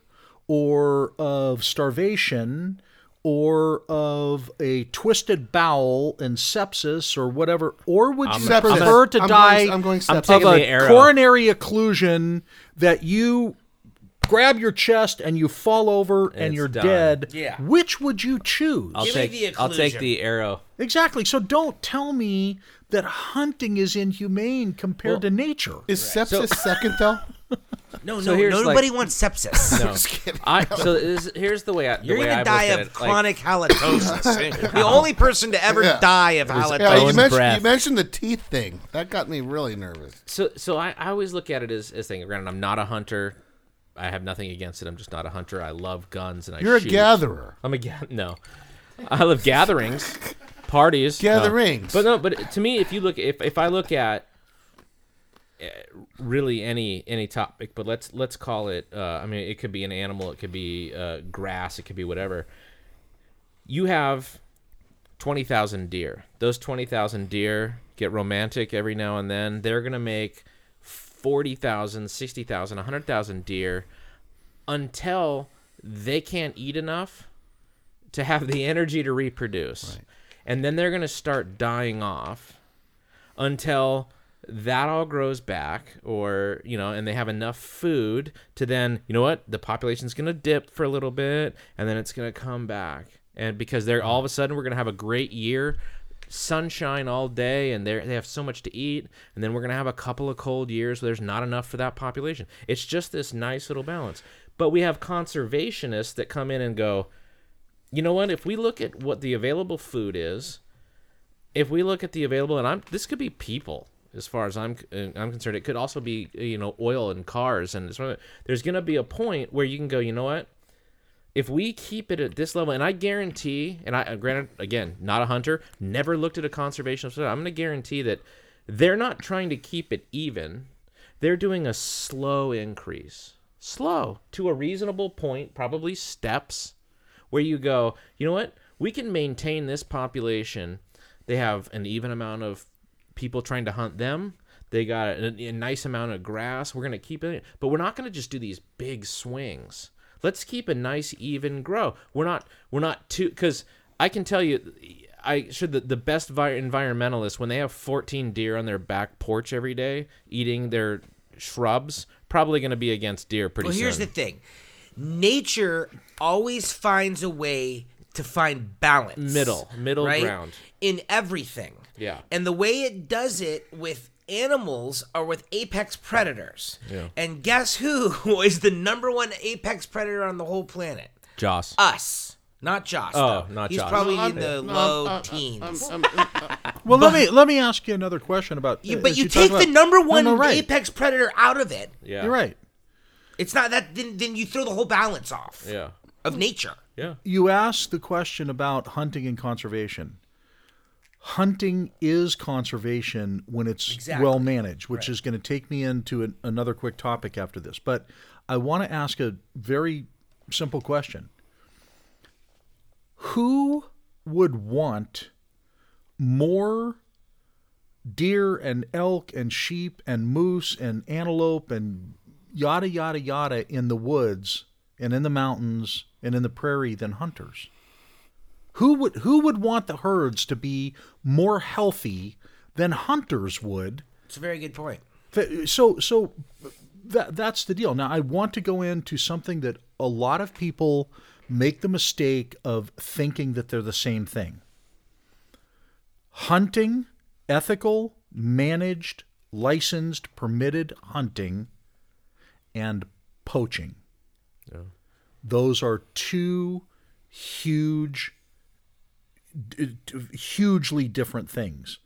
Or of starvation, or of a twisted bowel and sepsis, or whatever, or would you prefer to die of a coronary occlusion that you grab your chest and you fall over and you're dead? Yeah. Which would you choose? I'll take the arrow. Exactly. So don't tell me that hunting is inhumane compared to nature. Is sepsis second though? Nobody wants sepsis. No. Just kidding. Here's the way I look at it. You're going to die of chronic halitosis. The only person to ever die of halitosis. Yeah, you mentioned the teeth thing. That got me really nervous. So I always look at it as thing. Granted, I'm not a hunter. I have nothing against it. I'm just not a hunter. I love guns and I shoot. You're a gatherer. No. I love gatherings, parties. Gatherings. No. But to me, if I look at really any topic, but let's call it, I mean, it could be an animal, it could be grass, it could be whatever. You have 20,000 deer. Those 20,000 deer get romantic every now and then. They're going to make 40,000, 60,000, 100,000 deer until they can't eat enough to have the energy to reproduce. Right. And then they're going to start dying off until that all grows back, or, you know, and they have enough food to then, you know what, the population's going to dip for a little bit, and then it's going to come back. And because they're all of a sudden, we're going to have a great year, sunshine all day, and they have so much to eat, and then we're going to have a couple of cold years where there's not enough for that population. It's just this nice little balance. But we have conservationists that come in and go, you know what, if we look at what the available food is, if we look at the available, and this could be people, as far as I'm concerned, it could also be, you know, oil and cars, and there's going to be a point where you can go, you know what, if we keep it at this level, and I guarantee, and I granted, again, not a hunter, never looked at a conservationist, I'm going to guarantee that they're not trying to keep it even. They're doing a slow increase, slow to a reasonable point, probably steps, where you go, you know what, we can maintain this population. They have an even amount of people trying to hunt them. They got a nice amount of grass. We're going to keep it, but we're not going to just do these big swings. Let's keep a nice even grow. We're not too, because I can tell you, the best environmentalists, when they have 14 deer on their back porch every day eating their shrubs, probably going to be against deer pretty soon. Well, here's the thing. Nature always finds a way to find balance. Middle right? ground. In everything. Yeah. And the way it does it with animals are with apex predators. Yeah. And guess who is the number one apex predator on the whole planet? Joss. Us. Not Joss. Oh, though. Not Joss. He's probably in the low teens. Well, let me ask you another question about... But you take the number one apex predator out of it. Yeah. You're right. It's not that... Then you throw the whole balance off. Yeah. Of nature. Yeah. You asked the question about hunting and conservation. Hunting is conservation when it's well managed, which is going to take me into another quick topic after this. But I want to ask a very simple question. Who would want more deer and elk and sheep and moose and antelope and yada, yada, yada in the woods and in the mountains and in the prairie than hunters? Who would want the herds to be more healthy than hunters would? It's a very good point. So that's the deal. Now, I want to go into something that a lot of people make the mistake of thinking that they're the same thing. Hunting, ethical, managed, licensed, permitted hunting, and poaching. Yeah. Those are two hugely different things.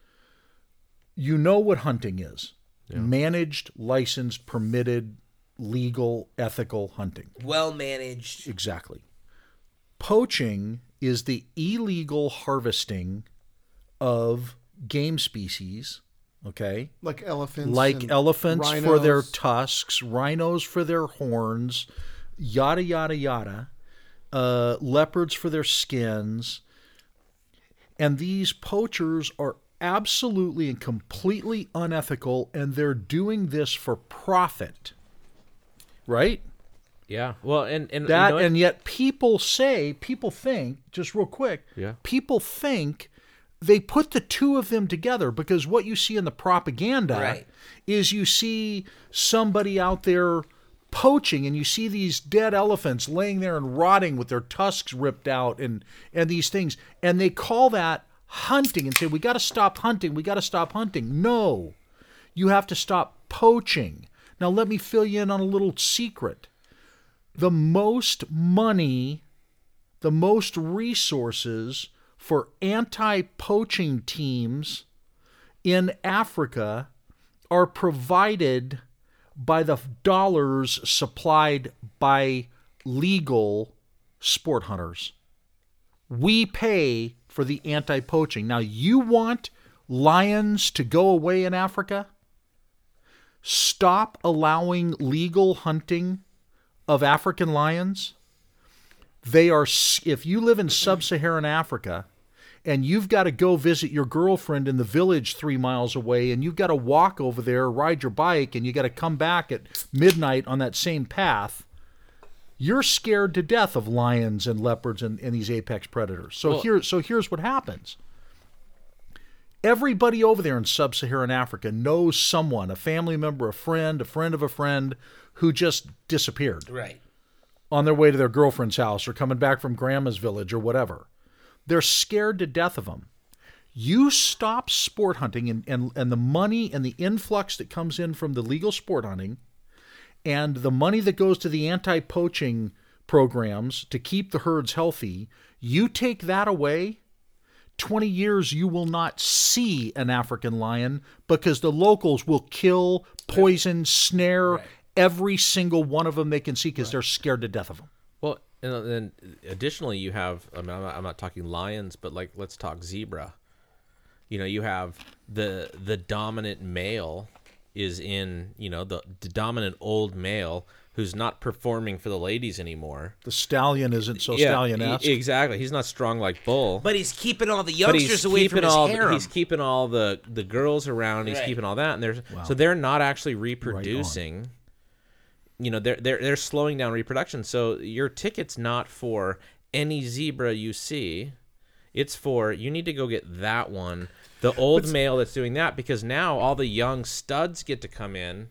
You know what hunting is. Yeah. Managed, licensed, permitted, legal, ethical hunting. Well managed. Exactly. Poaching is the illegal harvesting of game species, okay? Like elephants. Like elephants rhinos. For their tusks, rhinos for their horns, yada, yada, yada, leopards for their skins. And these poachers are absolutely and completely unethical, and they're doing this for profit, right? Yeah. Well, and that, you know, and yet people think, just real quick, yeah. People think they put the two of them together, because what you see in the propaganda is you see somebody out there poaching, and you see these dead elephants laying there and rotting with their tusks ripped out and these things, and they call that hunting and say, we got to stop hunting. No, you have to stop poaching. Now let me fill you in on a little secret. The most money, the most resources for anti-poaching teams in Africa are provided by the dollars supplied by legal sport hunters. We pay for the anti-poaching. Now, you want lions to go away in Africa? stop allowing legal hunting of African lions. They are, if you live in sub-Saharan Africa and you've got to go visit your girlfriend in the village 3 miles away and you've got to walk over there, ride your bike, and you got to come back at midnight on that same path, you're scared to death of lions and leopards and these apex predators. So here's what happens. Everybody over there in sub-Saharan Africa knows someone, a family member, a friend of a friend, who just disappeared. Right. On their way to their girlfriend's house or coming back from grandma's village or whatever. They're scared to death of them. You stop sport hunting and the money and the influx that comes in from the legal sport hunting and the money that goes to the anti-poaching programs to keep the herds healthy, you take that away, 20 years you will not see an African lion because the locals will kill, poison, snare, right, every single one of them they can see because right, they're scared to death of them. Well, and then additionally you have, I mean, I'm not talking lions, but like let's talk zebra. You know, you have the dominant male is in, you know, the dominant old male who's not performing for the ladies anymore. The stallion isn't so stallion-esque. Exactly. He's not strong like bull. But he's keeping all the youngsters away from his harem. He's keeping all the girls around. He's right, keeping all that. And there's so they're not actually reproducing. Right, you know, they're slowing down reproduction. So your ticket's not for any zebra you see. It's for you need to go get that one, the old male that's doing that, because now all the young studs get to come in.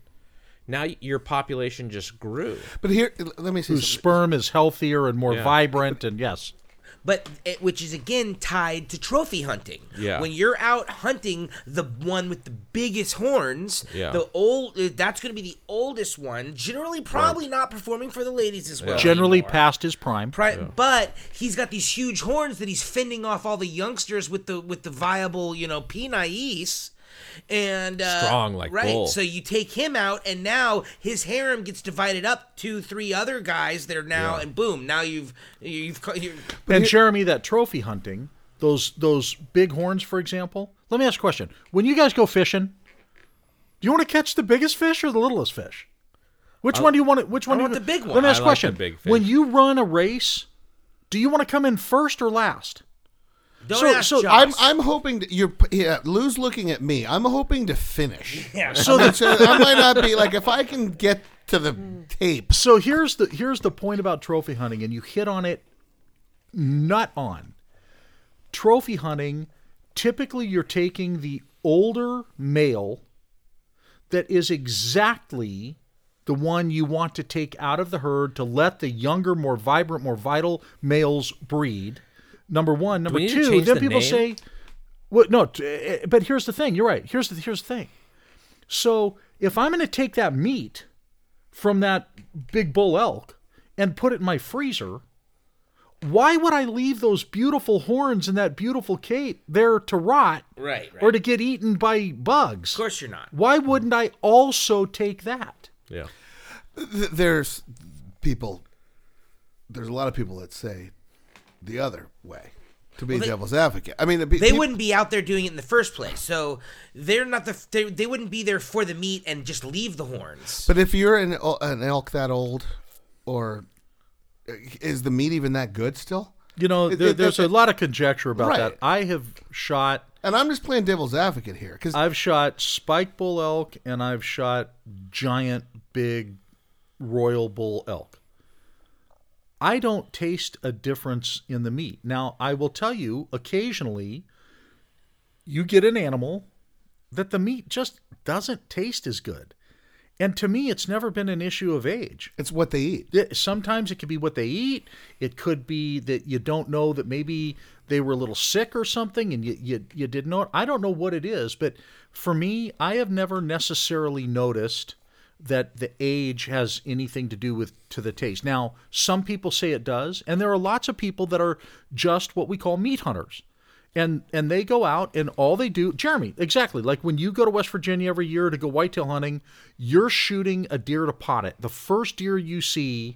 Now your population just grew. But here, let me see. Whose sperm is healthier and more vibrant, and yes. But which is again tied to trophy hunting. Yeah. When you're out hunting the one with the biggest horns, the old that's going to be the oldest one. Generally, probably not performing for the ladies as well. Generally, past his prime. But he's got these huge horns that he's fending off all the youngsters with the viable, you know, pinais. And strong like bull. So you take him out, and now his harem gets divided up 2-3 other guys that are now, and boom, now you've Jeremy, that trophy hunting, those big horns, for example. Let me ask a question: when you guys go fishing, do you want to catch the biggest fish or the littlest fish? Which one do you want? The big one. Let me ask a question: when you run a race, do you want to come in first or last? So I'm hoping that Lou's looking at me. I'm hoping to finish. Yeah. So I might not be like if I can get to the tape. So here's the point about trophy hunting, and you hit on it. Nut on. Trophy hunting, typically you're taking the older male that is exactly the one you want to take out of the herd to let the younger, more vibrant, more vital males breed. Number one. Number two, then people say, well, no, but here's the thing. You're right. Here's the thing. So if I'm going to take that meat from that big bull elk and put it in my freezer, why would I leave those beautiful horns and that beautiful cape there to rot or to get eaten by bugs? Of course you're not. Why wouldn't I also take that? Yeah. There's a lot of people that say, the other way to be devil's advocate. I mean, they wouldn't be out there doing it in the first place, so they're not they wouldn't be there for the meat and just leave the horns. But if you're an elk that old, or is the meat even that good still? You know, there's a lot of conjecture about that. I have shot, and I'm just playing devil's advocate here because I've shot spike bull elk and I've shot giant big royal bull elk. I don't taste a difference in the meat. Now, I will tell you, occasionally, you get an animal that the meat just doesn't taste as good. And to me, it's never been an issue of age. It's what they eat. Sometimes it could be what they eat. It could be that you don't know that maybe they were a little sick or something and you didn't know it. I don't know what it is, but for me, I have never necessarily noticed that the age has anything to do with to the taste. Now, some people say it does, and there are lots of people that are just what we call meat hunters. And they go out and all they do, Jeremy, exactly, like when you go to West Virginia every year to go whitetail hunting, you're shooting a deer to pot it. The first deer you see,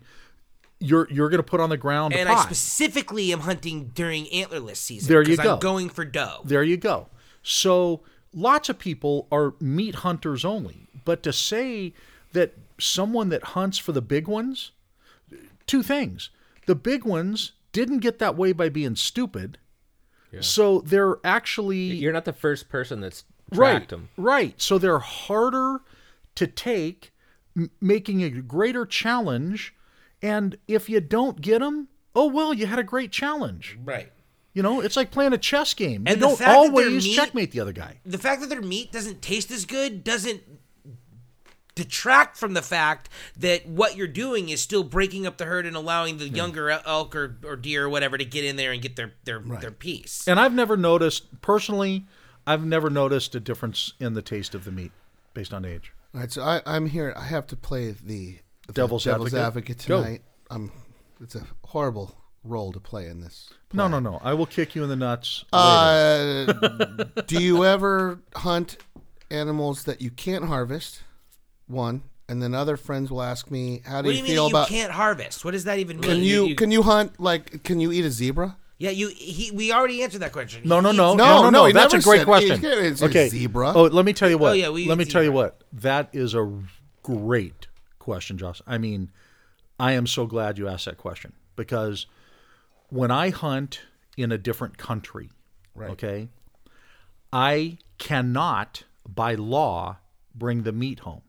you're going to put on the ground and to pot. And I specifically am hunting during antlerless season. There you go. I'm going for doe. There you go. So lots of people are meat hunters only. But to say that someone that hunts for the big ones, two things. The big ones didn't get that way by being stupid. Yeah. So they're actually... You're not the first person that's tracked them. Right. So they're harder to take, making a greater challenge. And if you don't get them, oh, well, you had a great challenge. Right. You know, it's like playing a chess game. And you don't always checkmate the other guy. The fact that their meat doesn't taste as good doesn't detract from the fact that what you're doing is still breaking up the herd and allowing the younger elk or deer or whatever to get in there and get their piece. And I've never noticed, personally, I've never noticed a difference in the taste of the meat based on age. All right, so I'm here. I have to play the devil's advocate tonight. It's a horrible role to play in this. Play. No. I will kick you in the nuts later. Do you ever hunt animals that you can't harvest? One, and then other friends will ask me, "How do you feel about you can't harvest? What does that even mean? Can you hunt? Like, can you eat a zebra?" Yeah, we already answered that question. No. That's a great question. Okay, zebra. Oh, let me tell you what. Oh, yeah, tell you what. That is a great question, Josh. I mean, I am so glad you asked that question because when I hunt in a different country, right. Okay, I cannot by law bring the meat home.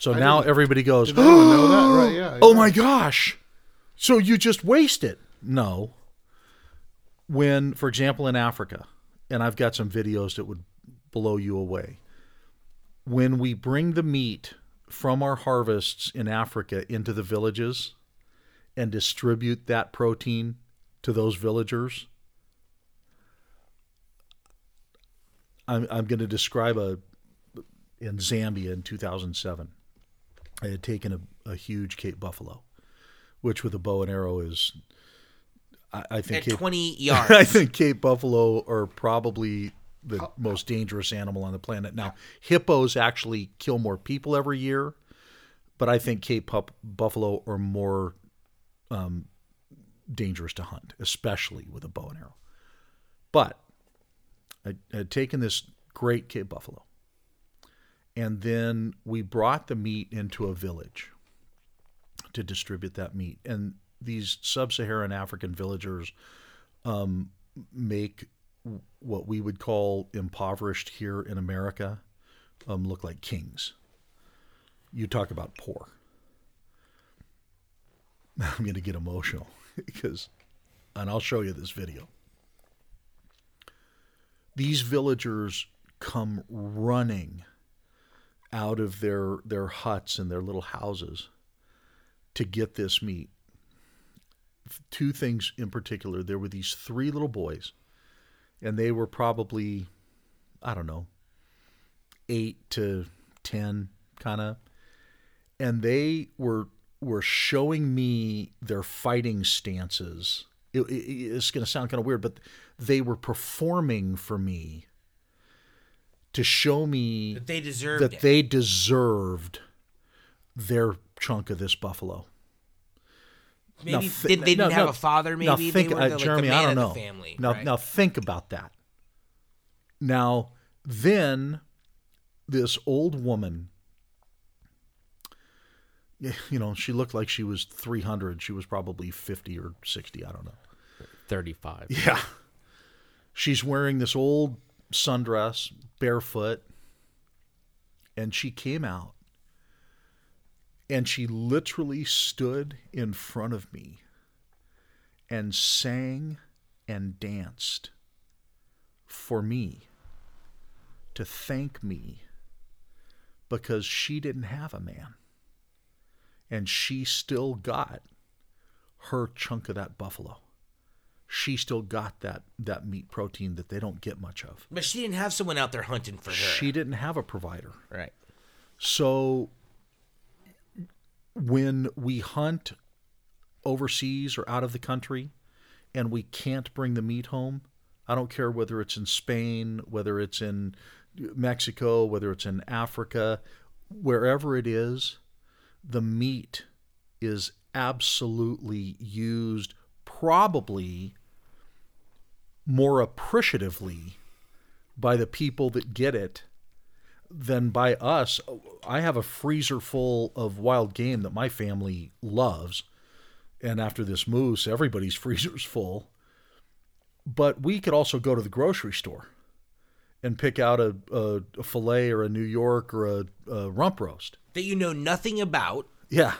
So now everybody goes, know that? Right, yeah, oh my gosh, so you just waste it. No. When, for example, in Africa, and I've got some videos that would blow you away, when we bring the meat from our harvests in Africa into the villages and distribute that protein to those villagers, I'm going to describe in Zambia in 2007. I had taken a huge Cape buffalo, which with a bow and arrow is, I think, at 20 yards. I think Cape buffalo are probably the most dangerous animal on the planet. Now, hippos actually kill more people every year, but I think Cape buffalo are more dangerous to hunt, especially with a bow and arrow. But I had taken this great Cape buffalo, and then we brought the meat into a village to distribute that meat. And these sub-Saharan African villagers make what we would call impoverished here in America look like kings. You talk about poor. I'm going to get emotional because, and I'll show you this video. These villagers come running out of their huts and their little houses to get this meat. Two things in particular. There were these three little boys, and they were probably, 8 to 10 kind of. And they were showing me their fighting stances. It's going to sound kind of weird, but they were performing for me to show me that they deserved their chunk of this buffalo. Maybe they didn't have a father, maybe? Now think, Jeremy, I don't know. Family, now think about that. Now, then this old woman, she looked like she was 300. She was probably 50 or 60, I don't know. 35. Yeah. She's wearing this old sundress, barefoot, and she came out and she literally stood in front of me and sang and danced for me to thank me because she didn't have a man and she still got her chunk of that buffalo. She still got that meat protein that they don't get much of. But she didn't have someone out there hunting for her. She didn't have a provider. Right. So when we hunt overseas or out of the country and we can't bring the meat home, I don't care whether it's in Spain, whether it's in Mexico, whether it's in Africa, wherever it is, the meat is absolutely used probably more appreciatively by the people that get it than by us. I have a freezer full of wild game that my family loves. And after this moose, everybody's freezer's full. But we could also go to the grocery store and pick out a filet or a New York or a rump roast. That you know nothing about. Yeah.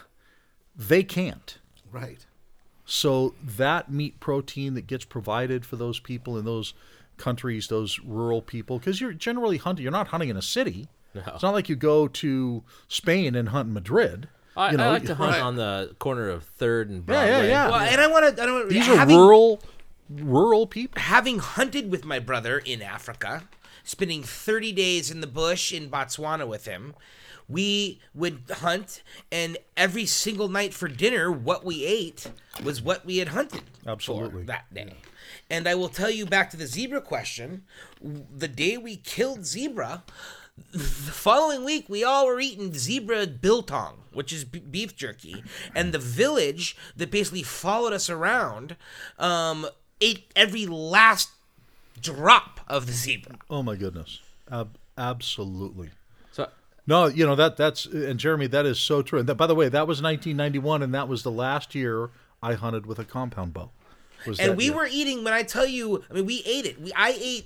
They can't. Right. So that meat protein that gets provided for those people in those countries, those rural people, because you're generally hunting. You're not hunting in a city. No. It's not like you go to Spain and hunt in Madrid. I like to hunt on the corner of 3rd and Broadway. Yeah. Well, and I don't. These are rural people. Having hunted with my brother in Africa, spending 30 days in the bush in Botswana with him, we would hunt, and every single night for dinner, what we ate was what we had hunted for that day. Yeah. And I will tell you, back to the zebra question, the day we killed zebra, the following week, we all were eating zebra biltong, which is beef jerky. And the village that basically followed us around ate every last drop of the zebra. Oh, my goodness. Absolutely. No, you know, that's, and Jeremy, that is so true. And that, by the way, that was 1991, and that was the last year I hunted with a compound bow. And we were eating, when I tell you, I mean, we ate it. I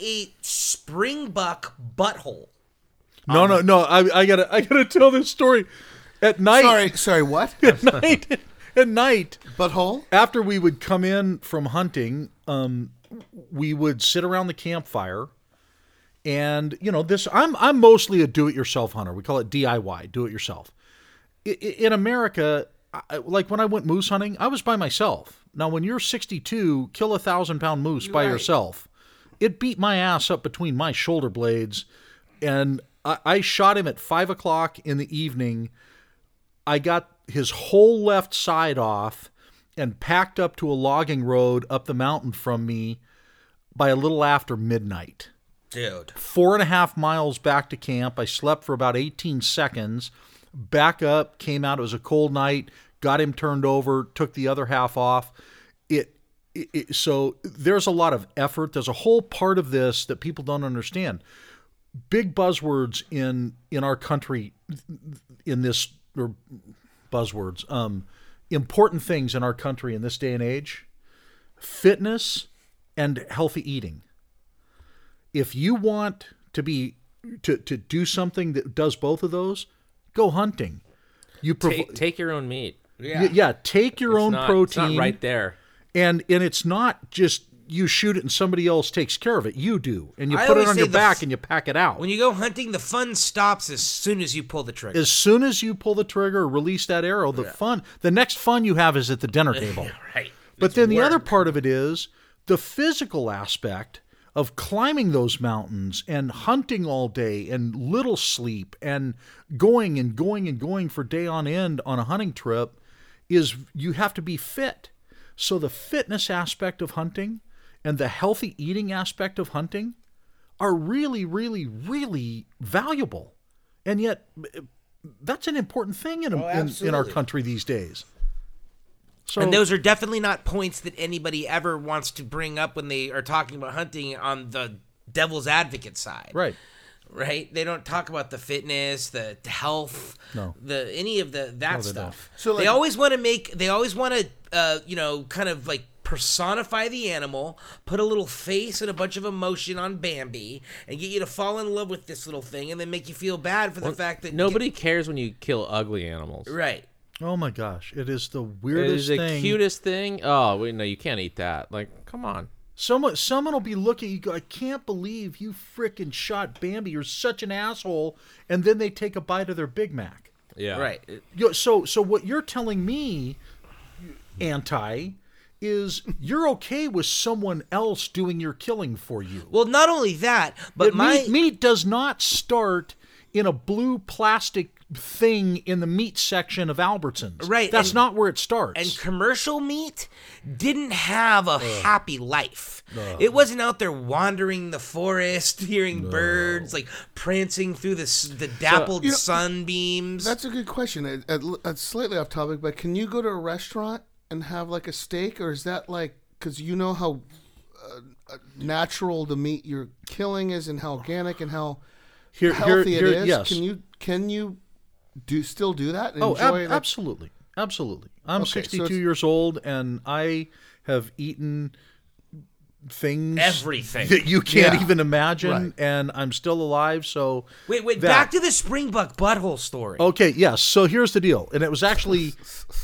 ate springbuck butthole. No. I gotta tell this story. At night. Sorry, what? At night. Butthole? After we would come in from hunting, we would sit around the campfire. And, you know, this, I'm mostly a do-it-yourself hunter. We call it DIY, do-it-yourself. In America, like when I went moose hunting, I was by myself. Now, when you're 62, kill 1,000-pound moose by yourself. It beat my ass up between my shoulder blades. And I shot him at 5 o'clock in the evening. I got his whole left side off and packed up to a logging road up the mountain from me by a little after midnight. Dude. 4.5 miles back to camp. I slept for about 18 seconds. Back up, came out. It was a cold night. Got him turned over, took the other half off. So there's a lot of effort. There's a whole part of this that people don't understand. Big buzzwords in our country, in this, or buzzwords, important things in our country in this day and age, fitness and healthy eating. If you want to do something that does both of those, go hunting. You take your own meat. Yeah, take your own protein. It's not right there. And it's not just you shoot it and somebody else takes care of it. You do. And you put it on your back and you pack it out. When you go hunting, the fun stops as soon as you pull the trigger. As soon as you pull the trigger or release that arrow, the next fun you have is at the dinner table. Right. But it's then the other part of it is the physical aspect of climbing those mountains and hunting all day and little sleep and going for day on end on a hunting trip is you have to be fit. So the fitness aspect of hunting and the healthy eating aspect of hunting are really, really, really valuable. And yet that's an important thing in our country these days. So, and those are definitely not points that anybody ever wants to bring up when they are talking about hunting on the devil's advocate side. Right? They don't talk about the fitness, the health, any of that stuff. So like, they always want to kind of like personify the animal, put a little face and a bunch of emotion on Bambi, and get you to fall in love with this little thing, and then make you feel bad for the fact that nobody cares when you kill ugly animals. Right. Oh, my gosh. It is the weirdest thing. It is the cutest thing. Oh, wait, no, you can't eat that. Like, come on. Someone will be looking at you go, I can't believe you frickin' shot Bambi. You're such an asshole. And then they take a bite of their Big Mac. Yeah. Right. So what you're telling me, Anti, is you're okay with someone else doing your killing for you. Well, not only that, but meat does not start in a blue plastic thing in the meat section of Albertsons. Right. That's not where it starts. And commercial meat didn't have a happy life. It wasn't out there wandering the forest, hearing birds, like prancing through the dappled sunbeams. That's a good question. It's slightly off topic, but can you go to a restaurant and have like a steak, or is that like, because you know how natural the meat you're killing is and how organic and how healthy it is. Yes. Can you still do that? And absolutely. Absolutely. I'm 62 years old, and I have eaten things. Everything. That you can't even imagine, and I'm still alive, so... Wait, back to the Springbok butthole story. Okay, yes. Yeah, so here's the deal, and it was actually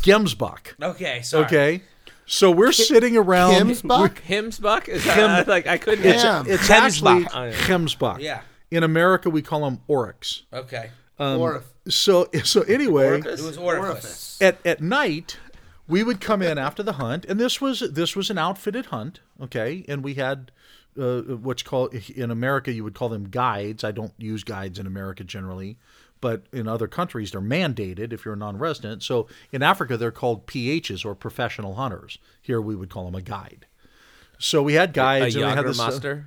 Gemsbok. Okay, sorry. Okay, so we're sitting around... Gemsbok? Gemsbok? I couldn't... It's actually Gemsbok. Yeah. In America, we call them oryx. Okay. So anyway, orifice? It was orifice. At night, we would come in after the hunt, and this was an outfitted hunt, okay? And we had what's called in America you would call them guides. I don't use guides in America generally, but in other countries they're mandated if you're a non-resident. So in Africa they're called PHs or professional hunters. Here we would call them a guide. So we had guides. And we had this, Jägermeister.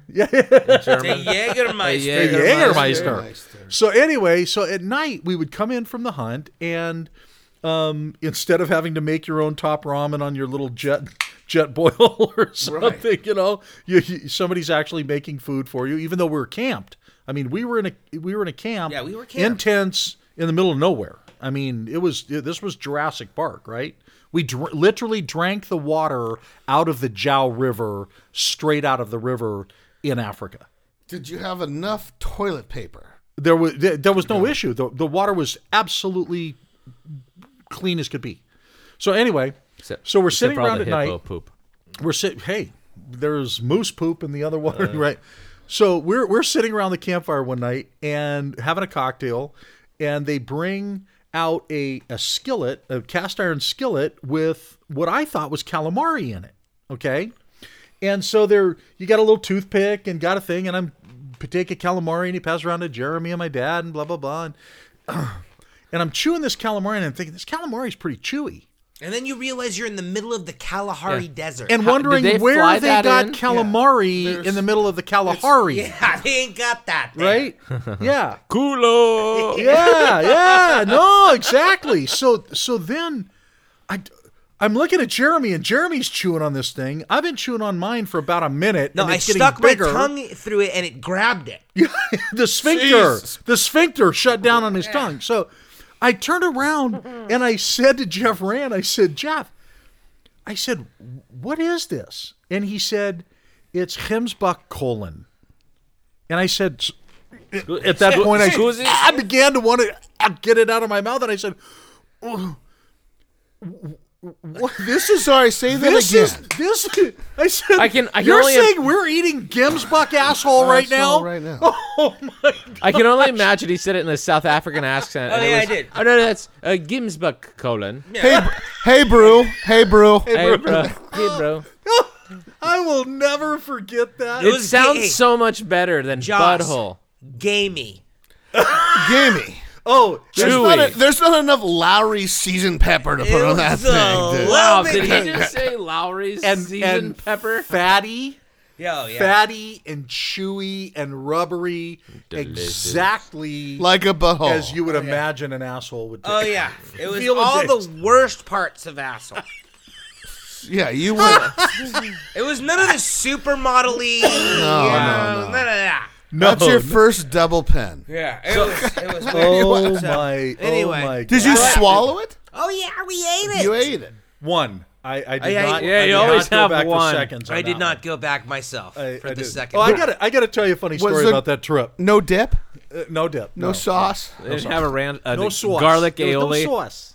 So anyway, so at night we would come in from the hunt, and instead of having to make your own top ramen on your little jet boil or something, you know, somebody's actually making food for you. Even though we were camped, I mean, we were in a camp. Yeah, we were camped. In tents in the middle of nowhere. I mean, this was Jurassic Park, right? We literally drank the water out of the Jow River, straight out of the river in Africa. Did you have enough toilet paper? There was no issue. The water was absolutely clean as could be. So anyway, so we're sitting around at night. Poop. We're sitting. Hey, there's moose poop in the other water, right? So we're sitting around the campfire one night and having a cocktail, and they bring out a skillet, a cast iron skillet with what I thought was calamari in it. Okay. And so you got a little toothpick and got a thing, and I'm take a calamari, and he passed around to Jeremy and my dad and blah, blah, blah. And I'm chewing this calamari, and I'm thinking, this calamari is pretty chewy. And then you realize you're in the middle of the Kalahari Desert. And wondering where they got calamari in the middle of the Kalahari. Yeah, they ain't got that. Man. Right? Yeah. Kulo. Yeah. No, exactly. So then I'm looking at Jeremy, and Jeremy's chewing on this thing. I've been chewing on mine for about a minute. No, and I stuck my tongue through it, and it grabbed it. The sphincter. Jeez. The sphincter shut down on his tongue. So... I turned around and I said to Jeff Rand, I said, what is this? And he said, it's Gemsbok colon. And I said, at that point, I began to want to get it out of my mouth. And I said, what? This is, sorry, say that this again. I said, we're eating Gemsbok asshole right now? Oh my God. I can only imagine he said it in a South African accent. I did. Oh, no, that's Gemsbok colon. Yeah. Hey, bro. I will never forget that. It sounds so much better than butthole. Gamey. Oh, there's not enough Lowry's seasoned pepper to put on that thing, dude. Wow, did he just say Lowry's seasoned pepper? Fatty. Yeah. Fatty and chewy and rubbery. Delicious. Exactly like a butthole. As you would imagine an asshole would taste. Oh, yeah. It was all the worst parts of asshole. Yeah, you were. It was none of the supermodel-y. No. None of that. No, that's your first double pen. Yeah, it was weird. Anyway. Did you swallow it? Oh, yeah, we ate it. You ate it. One. I did not. Yeah, you always have one. I did not go back myself for the second. Oh, I gotta tell you a funny story about that trip. No dip? No dip. No sauce? They didn't have no sauce. Garlic aioli. No sauce.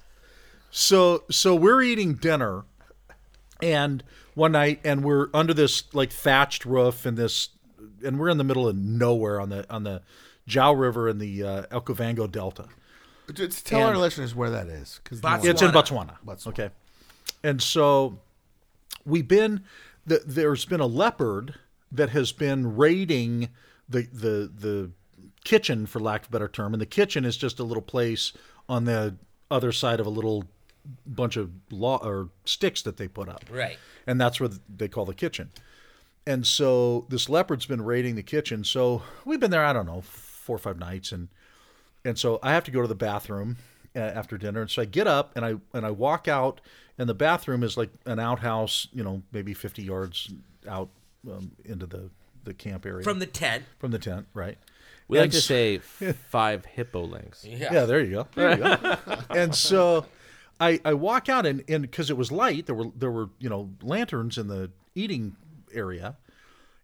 So we're eating dinner and one night, and we're under this like thatched roof and this... And we're in the middle of nowhere on the Jow River in the Okavango Delta. Just tell our listeners where that is. It's in Botswana. Okay. And so there's been a leopard that has been raiding the kitchen, for lack of a better term. And the kitchen is just a little place on the other side of a little bunch of sticks that they put up. Right. And that's what they call the kitchen. And so this leopard's been raiding the kitchen. So we've been there, I don't know, 4 or 5 nights. And so I have to go to the bathroom after dinner. And so I get up and I walk out. And the bathroom is like an outhouse, you know, maybe 50 yards out into the camp area. From the tent. Right. We like to say 5 hippo lengths. Yeah, there you go. There you go. And so I walk out, and because it was light, there were lanterns in the eating area,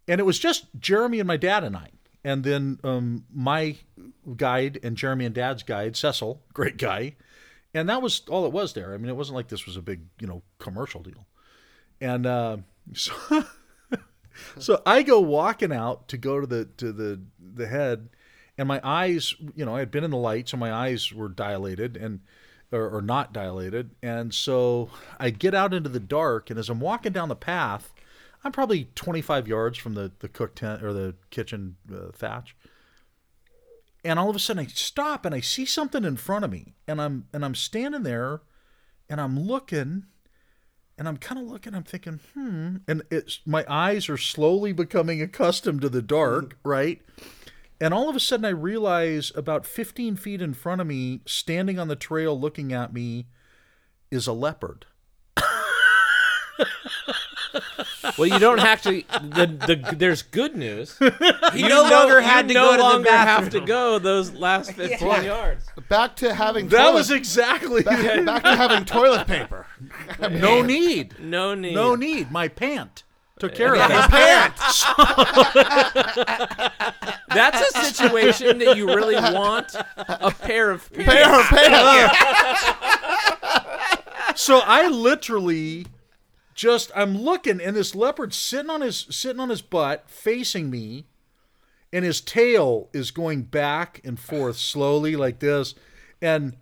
and it was just Jeremy and my dad and I. And then my guide and Jeremy and Dad's guide, Cecil, great guy. And that was all it was there. I mean, it wasn't like this was a big, commercial deal. And so I go walking out to go to the head, and my eyes, I had been in the light, so my eyes were dilated or not dilated. And so I get out into the dark, and as I'm walking down the path, I'm probably 25 yards from the cook tent or the kitchen thatch. And all of a sudden I stop and I see something in front of me, and I'm standing there and I'm looking, and I'm kind of looking, I'm thinking, and my eyes are slowly becoming accustomed to the dark. Right. And all of a sudden I realize about 15 feet in front of me, standing on the trail, looking at me, is a leopard. Well, you don't have to. There's good news. He no longer had to go to the bathroom. Have to go those last 15 yards. Back to having. That toilet. Was exactly. Back to having toilet paper. No need. No need. No need. My pant took care of it. Pants. That's a situation that you really want a pair of pants. Pair of pants. So I literally. I'm looking, and this leopard's sitting on his butt, facing me, and his tail is going back and forth slowly like this, and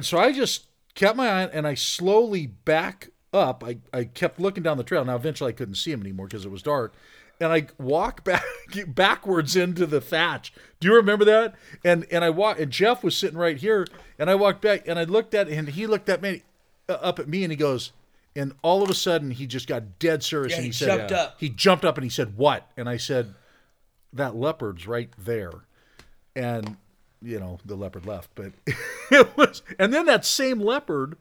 so I just kept my eye on, and I slowly back up. I kept looking down the trail. Now eventually I couldn't see him anymore because it was dark, and I walk backwards into the thatch. Do you remember that? And I walked, and Jeff was sitting right here, and I walked back, and I looked at, and he looked at me, up at me, and he goes. And all of a sudden, he just got dead serious, and he said, He jumped up, and he said, "What?" And I said, "That leopard's right there." And, the leopard left. But it was, and then that same leopard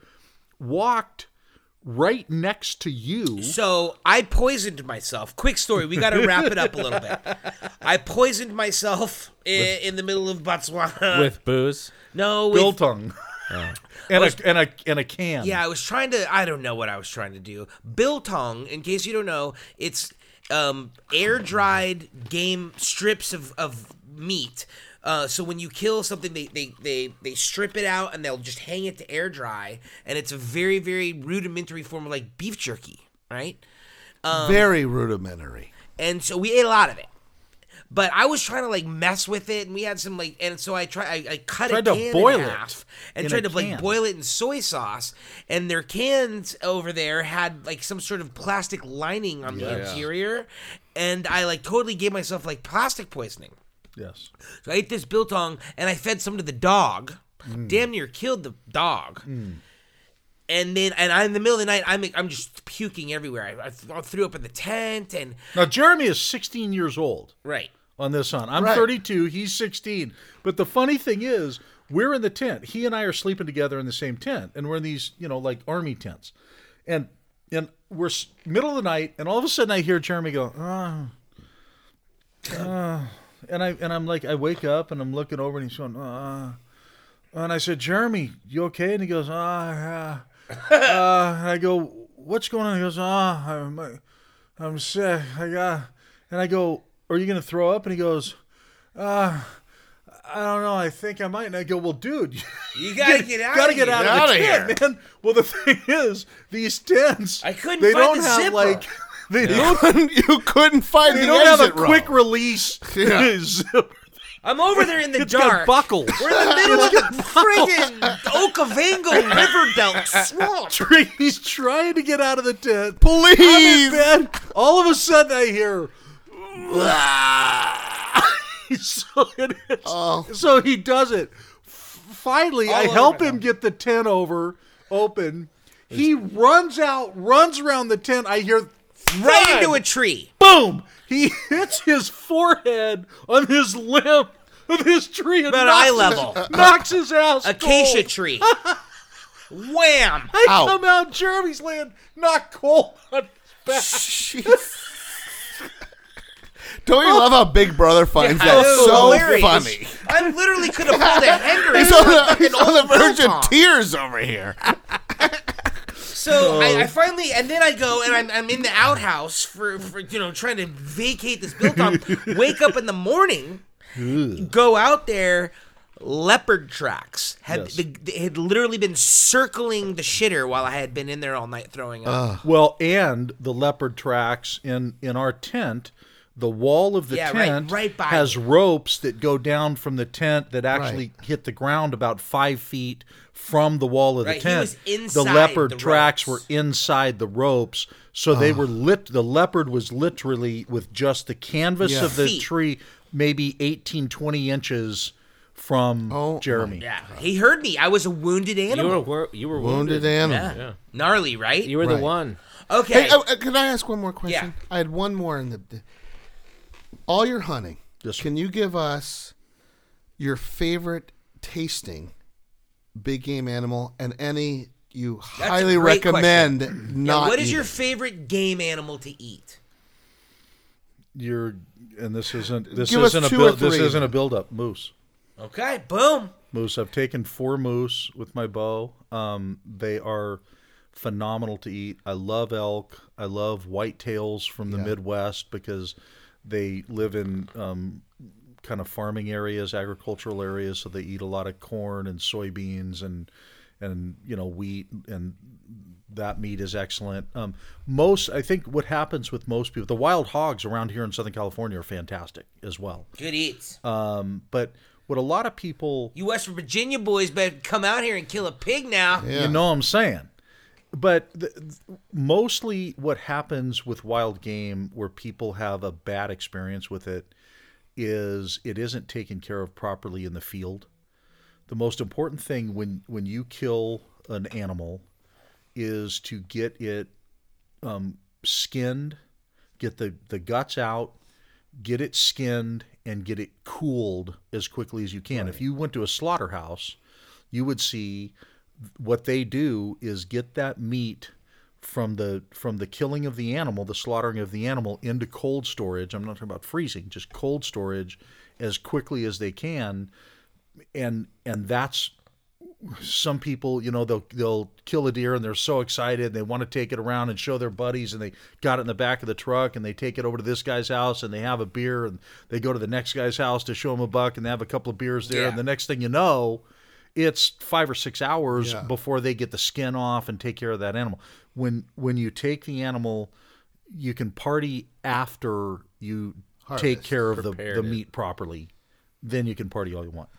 walked right next to you. So I poisoned myself. Quick story. We got to wrap it up a little bit. I poisoned myself in the middle of Botswana. With booze? No. Biltong. And a can. Yeah, I was trying to. I don't know what I was trying to do. Biltong, in case you don't know, it's air dried game strips of meat. So when you kill something, they strip it out and they'll just hang it to air dry. And it's a very, very rudimentary form of like beef jerky, right? Very rudimentary. And so we ate a lot of it. But I was trying to like mess with it, and we had some like, and so I cut it in half and tried to like boil it in soy sauce. And their cans over there had like some sort of plastic lining on the interior, and I like totally gave myself like plastic poisoning. Yes. So I ate this biltong, and I fed some to the dog. Damn near killed the dog. And then, and I, in the middle of the night, I'm just puking everywhere. I threw up in the tent, and now Jeremy is 16 years old, right? On this hunt, I'm 32. He's 16. But the funny thing is, we're in the tent. He and I are sleeping together in the same tent, and we're in these, like army tents, and we're middle of the night, and all of a sudden I hear Jeremy go, and I'm like, I wake up and I'm looking over, and he's going, and I said, "Jeremy, you okay?" And he goes, "Ah." And I go, "What's going on?" He goes, I'm sick. And I go, "Are you going to throw up?" And he goes, I don't know. I think I might. And I go, "Well, dude, you got to get out of here, man." Well, the thing is, these tents, they don't have like... You couldn't find the exit. They don't have a quick release zipper. I'm over there in the dark. Buckled. We're in the middle of the friggin' Okavango River Delta swamp. He's trying to get out of the tent. Please. I'm in bed. All of a sudden I hear. So he does it. Finally, I help him get the tent open. He runs out, runs around the tent. I hear. Right into a tree. Boom! He hits his forehead on his limb of his tree. About eye level. Knocks his house Acacia cold. Tree. Wham! I come out, Jeremy's laying knocked cold on his back. Don't you love how Big Brother finds that so hilarious. Funny? I literally could have pulled that hanger. He's on the verge of tears over here. So I finally, and then I go, and I'm in the outhouse for trying to vacate this built-up. Wake up in the morning, go out there. Leopard tracks had literally been circling the shitter while I had been in there all night throwing up. Well, and the leopard tracks in our tent, the wall of the tent right has ropes that go down from the tent that actually hit the ground about 5 feet from the wall of the tent. The leopard tracks were inside the ropes, so they were the leopard was literally with just the canvas of the tree, maybe 18, 20 inches from Jeremy. Yeah, he heard me. I was a wounded animal. You were wounded animal. Yeah. Gnarly, right? You were the one. Okay. Hey, can I ask one more question? Yeah. I had one more in the... All your hunting, can you give us your favorite tasting big game animal and any you highly recommend not eating? What is your favorite game animal to eat? This isn't a build-up. Moose. Okay, boom. Moose. I've taken 4 moose with my bow. They are phenomenal to eat. I love elk. I love whitetails from the Midwest because they live in kind of farming areas, agricultural areas, so they eat a lot of corn and soybeans and wheat, and that meat is excellent. I think what happens with most people, the wild hogs around here in Southern California are fantastic as well. Good eats. But... What a lot of people... You West Virginia boys better come out here and kill a pig now. Yeah. You know what I'm saying? But mostly what happens with wild game where people have a bad experience with it is it isn't taken care of properly in the field. The most important thing when you kill an animal is to get it skinned, get the guts out, get it skinned, and get it cooled as quickly as you can. Right. If you went to a slaughterhouse, you would see what they do is get that meat from the killing of the animal, the slaughtering of the animal, into cold storage. I'm not talking about freezing, just cold storage as quickly as they can. And that's some people, they'll kill a deer and they're so excited and they want to take it around and show their buddies, and they got it in the back of the truck and they take it over to this guy's house and they have a beer, and they go to the next guy's house to show him a buck and they have a couple of beers there, and the next thing you know, it's 5 or 6 hours before they get the skin off and take care of that animal. When you take the animal, you can party after you take care of the meat properly. Then you can party all you want.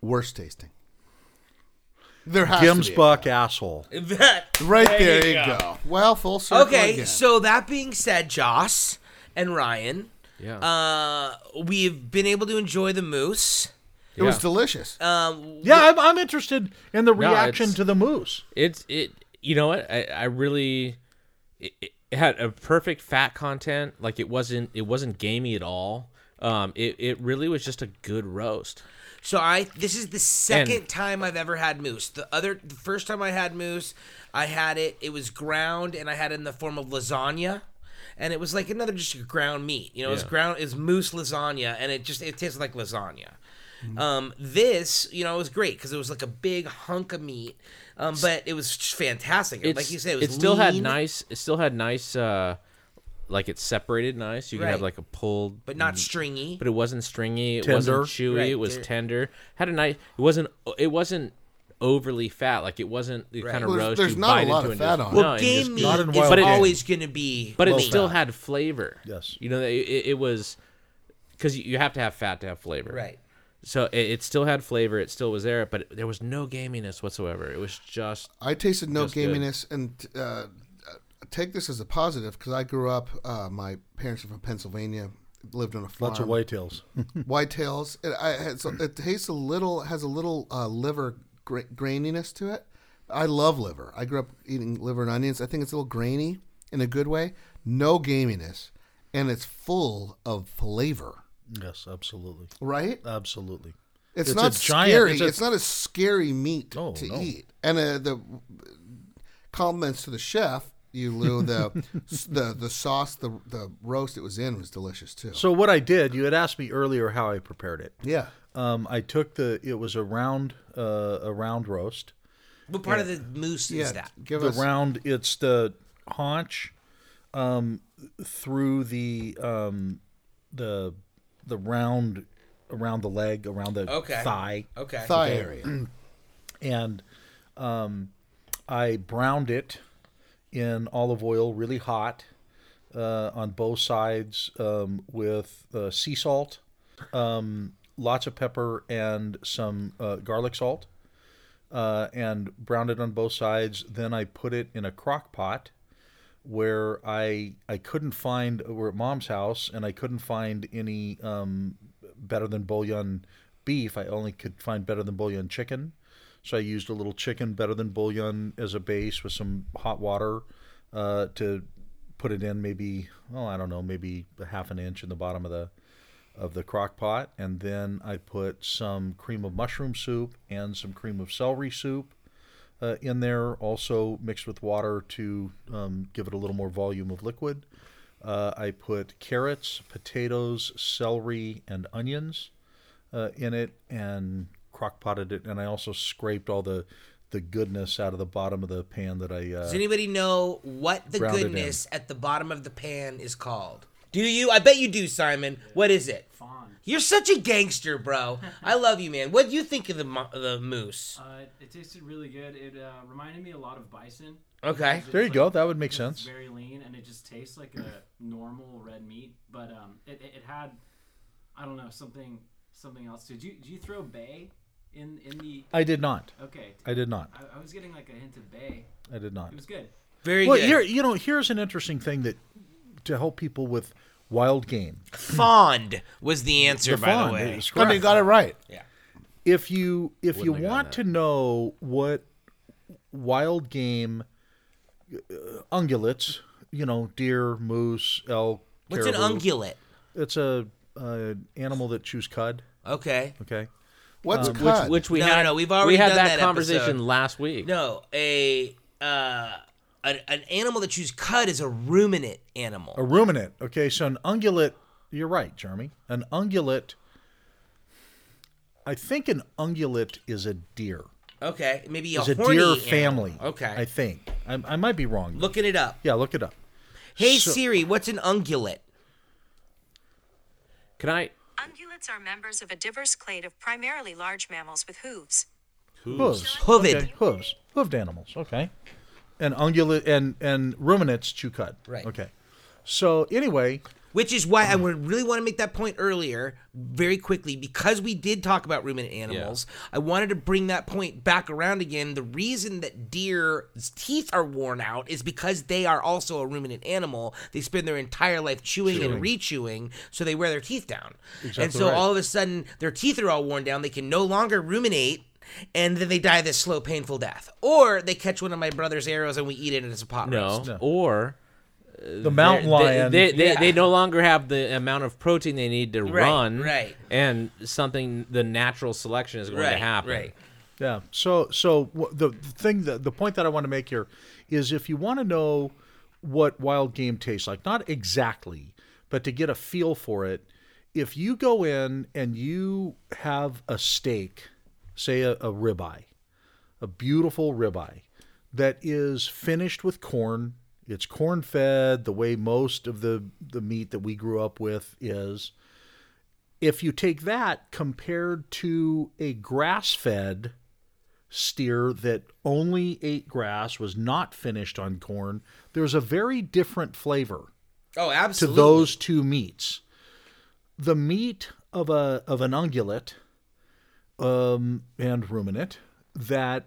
Worst tasting. There has Gemsbok asshole. Right there you go. Well, full circle. Okay, again. So that being said, Joss and Ryan, we've been able to enjoy the moose. It was delicious. I'm interested in the reaction to the moose. You know what? It had a perfect fat content. Like it wasn't gamey at all. It really was just a good roast. So this is the second time I've ever had moose. The first time I had moose, I had it was ground, and I had it in the form of lasagna, and it was like another just ground meat. It was ground, it was moose lasagna, and it tasted like lasagna. Mm-hmm. This, it was great because it was like a big hunk of meat, but it was fantastic. Like you said, it was It still had nice. Like it's separated nice. You can have like a pulled, but not stringy. But it wasn't stringy. It wasn't chewy. It was tender. Had a nice. It wasn't overly fat. Like it wasn't the kind of roast. There's not a lot of fat on it. Well, game meat is always going to be. But it still had flavor. Yes. It was because you have to have fat to have flavor. Right. So it still had flavor. It still was there, but there was no gaminess whatsoever. It was just. I tasted no gaminess and. Take this as a positive because I grew up. My parents are from Pennsylvania, lived on a farm. Lots of whitetails. Whitetails. It tastes has a little liver graininess to it. I love liver. I grew up eating liver and onions. I think it's a little grainy in a good way. No gaminess, and it's full of flavor. Yes, absolutely. Right? Absolutely. It's not scary. Giant, it's not a scary meat to eat. And the compliments to the chef. you, Lou. The sauce, the roast it was in was delicious too. So what I did, you had asked me earlier how I prepared it. Yeah. I took it was a round roast. What part of the moose is that? It's the haunch through the round around the leg, around the thigh area. And I browned it in olive oil, really hot, on both sides, with sea salt, lots of pepper, and some garlic salt, and browned it on both sides. Then I put it in a crock pot where I couldn't find, we're at Mom's house, and I couldn't find any better than bouillon beef. I only could find better than bouillon chicken. So I used a little chicken better than bouillon as a base with some hot water to put it in, maybe a half an inch in the bottom of the crock pot. And then I put some cream of mushroom soup and some cream of celery soup in there, also mixed with water to give it a little more volume of liquid. I put carrots, potatoes, celery, and onions in it, and crock-potted it, and I also scraped all the goodness out of the bottom of the pan that I... Does anybody know what the goodness at the bottom of the pan is called? Do you? I bet you do, Simon. Yeah. What is it? Fawn. You're such a gangster, bro. I love you, man. What do you think of the moose? It tasted really good. It reminded me a lot of bison. Okay. There you go. That would make sense. It's very lean, and it just tastes like a normal red meat, but it had, I don't know, something else. Did you throw bay? In the... I did not. Okay. I did not. I was getting like a hint of bay. I did not. It was good. Very good. Well, here's an interesting thing to help people with wild game. Fawned was the answer, the way. I mean, you got it right. Yeah. If you want to know what wild game ungulates, deer, moose, elk, what's caribou, an ungulate? It's a animal that chews cud. Okay. What's cud? Which we had. No, we've already had that conversation last week. No, an animal that chews cud is a ruminant animal. A ruminant. Okay, so an ungulate. You're right, Jeremy. An ungulate. I think an ungulate is a deer. Okay, maybe a horny deer family. Animal. Okay, I think I might be wrong. Looking it up. Yeah, look it up. Hey Siri, what's an ungulate? Can I? Ungulates are members of a diverse clade of primarily large mammals with hooves. Hooved animals. Okay. And ungulate and ruminants chew cud. Right. Okay. So anyway, which is why I would really want to make that point earlier, very quickly, because we did talk about ruminant animals. Yeah. I wanted to bring that point back around again. The reason that deer's teeth are worn out is because they are also a ruminant animal. They spend their entire life chewing and re-chewing, so they wear their teeth down. Exactly, and so all of a sudden, their teeth are all worn down. They can no longer ruminate. And then they die this slow, painful death. Or they catch one of my brother's arrows and we eat it and it's a pot roast. No, or... the mountain lion. They no longer have the amount of protein they need to run. Right. And the natural selection is going to happen. Right. Yeah. So the point that I want to make here is if you want to know what wild game tastes like, not exactly, but to get a feel for it, if you go in and you have a steak, say a ribeye, a beautiful ribeye that is finished with corn. It's corn-fed the way most of the meat that we grew up with is. If you take that compared to a grass-fed steer that only ate grass, was not finished on corn, there's a very different flavor to those two meats. The meat of an ungulate and ruminant, that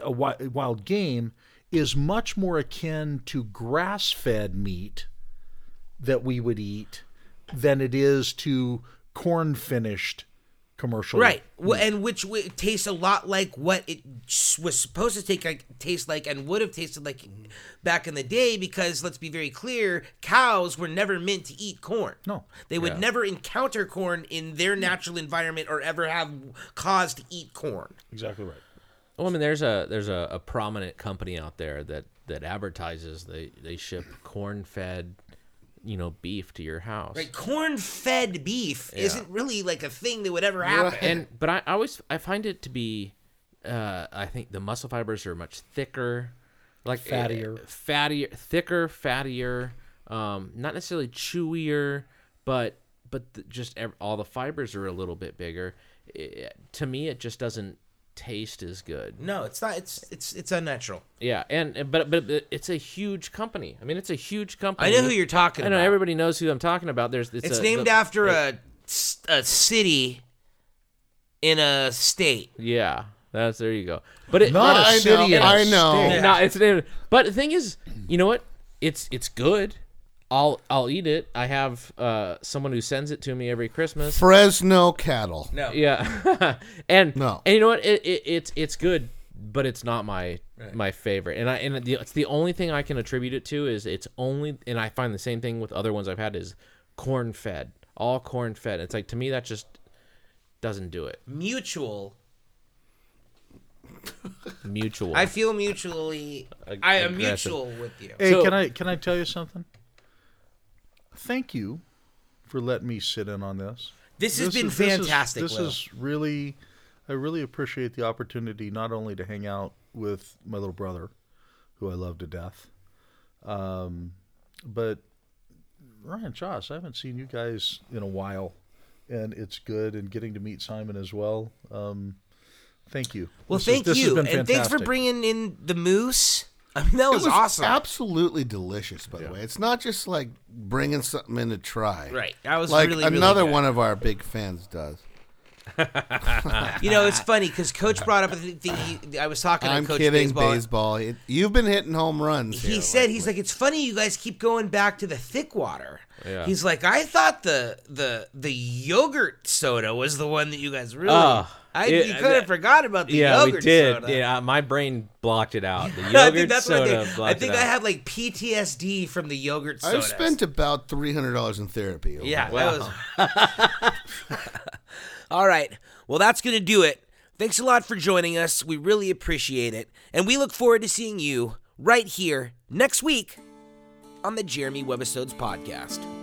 a wild game, is much more akin to grass-fed meat that we would eat than it is to corn-finished commercial. Right, meat. And which tastes a lot like what it was supposed to taste like and would have tasted like back in the day, because, let's be very clear, cows were never meant to eat corn. No. They would never encounter corn in their natural environment or ever have cause to eat corn. Exactly right. Well, I mean, there's a prominent company out there that that advertises they ship corn-fed, you know, beef to your house. Right, corn-fed beef isn't really like a thing that would ever happen. And but I find it to be, I think the muscle fibers are much thicker, like fattier, not necessarily chewier, but all the fibers are a little bit bigger. To me, it just doesn't taste as good. No, it's not. It's unnatural. Yeah, but it's a huge company. I mean, it's a huge company. I know who you're talking about. I know everybody knows who I'm talking about. It's named after a city in a state. Yeah, that's there. You go. But it's not a city. I know. Yeah. No, it's named. But the thing is, you know what? It's good. I'll eat it. I have someone who sends it to me every Christmas. Fresno cattle. No. Yeah. And you know what? It's good, but it's not my favorite. And it's the only thing I can attribute it to is it's only, and I find the same thing with other ones I've had, is corn fed, all corn fed. It's like, to me, that just doesn't do it. Mutual. I feel mutually. I am mutual with you. Hey, so, can I tell you something? Thank you for letting me sit in on this. This has been fantastic. This is really, I really appreciate the opportunity not only to hang out with my little brother, who I love to death, but Ryan, Josh, I haven't seen you guys in a while, and it's good. And getting to meet Simon as well. Thank you. Well, thank you, and thanks for bringing in the moose. I mean, that was awesome. Absolutely delicious, by the way. It's not just like bringing something in to try. Right. I was like really, another really one of our big fans does. You know, it's funny because Coach brought up the thing. I was talking to Coach Baseball. You've been hitting home runs. He said, lately. He's like, it's funny you guys keep going back to the thick water. Yeah. He's like, I thought the yogurt soda was the one that you guys really. You could have forgot about the yogurt soda. Yeah, we did. Yeah, my brain blocked it out. The yogurt soda blocked it out. I think I had like PTSD from the yogurt soda. I spent about $300 in therapy. Yeah, wow. That was... All right. Well, that's going to do it. Thanks a lot for joining us. We really appreciate it. And we look forward to seeing you right here next week on the Jeremy Webbisodes podcast.